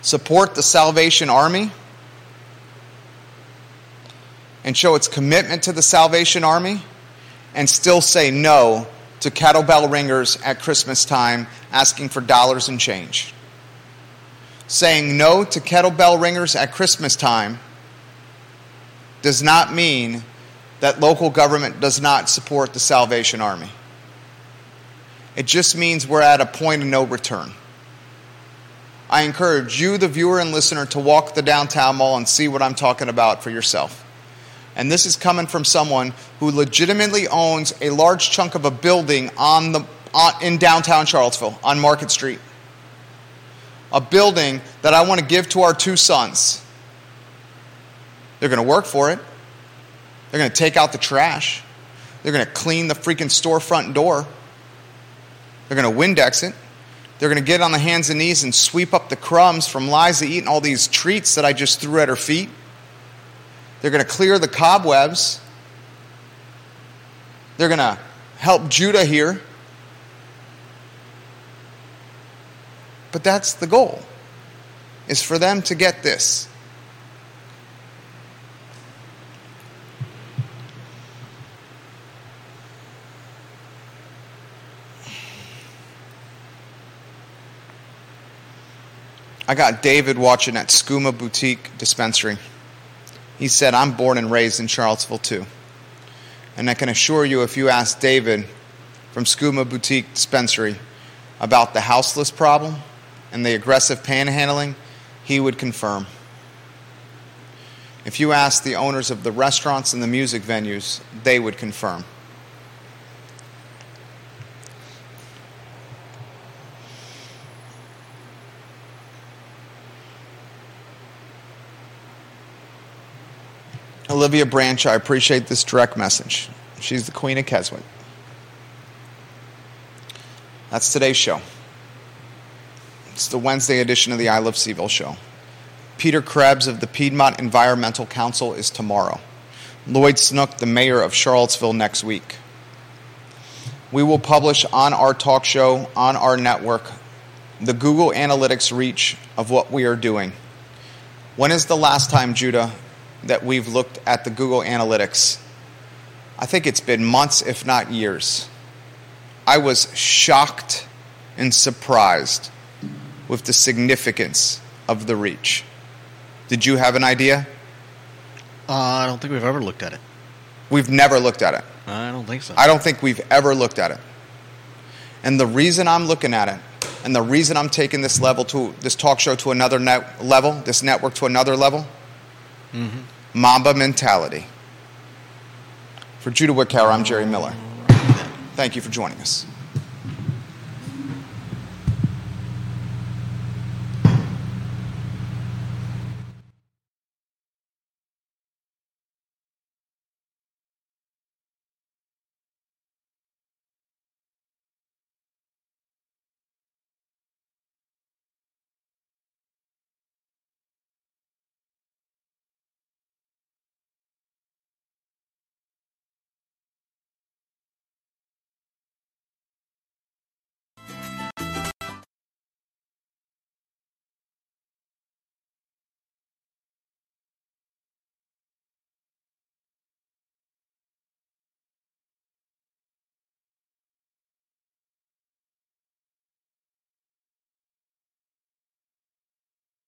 support the Salvation Army and show its commitment to the Salvation Army and still say no to kettlebell ringers at Christmas time asking for dollars and change. Saying no to kettlebell ringers at Christmas time does not mean that local government does not support the Salvation Army. It just means we're at a point of no return. I encourage you, the viewer and listener, to walk the downtown mall and see what I'm talking about for yourself. And this is coming from someone who legitimately owns a large chunk of a building on the on, in downtown Charlottesville, on Market Street. A building that I want to give to our two sons. They're going to work for it. They're going to take out the trash. They're going to clean the freaking storefront door. They're going to Windex it. They're going to get on the hands and knees and sweep up the crumbs from Liza eating all these treats that I just threw at her feet. They're going to clear the cobwebs. They're going to help Judah here. But that's the goal, is for them to get this. I got David watching at Skooma Boutique Dispensary. He said, I'm born and raised in Charlottesville too. And I can assure you, if you ask David from Skooma Boutique Dispensary about the houseless problem and the aggressive panhandling, he would confirm. If you ask the owners of the restaurants and the music venues, they would confirm. Olivia Branch, I appreciate this direct message. She's the queen of Keswick. That's today's show. It's the Wednesday edition of the I Love Seville show. Peter Krebs of the Piedmont Environmental Council is tomorrow. Lloyd Snook, the mayor of Charlottesville, next week. We will publish on our talk show, on our network, the Google Analytics reach of what we are doing. When is the last time, Judah, that we've looked at the Google Analytics? I think it's been months, if not years. I was shocked and surprised with the significance of the reach. Did you have an idea? Uh, I don't think we've ever looked at it. We've never looked at it. I don't think so. I don't think we've ever looked at it. And the reason I'm looking at it, and the reason I'm taking this level to this talk show to another net level, this network to another level, Mm-hmm. Mamba mentality. For Judah Wickhauer, I'm Jerry Miller. Thank you for joining us.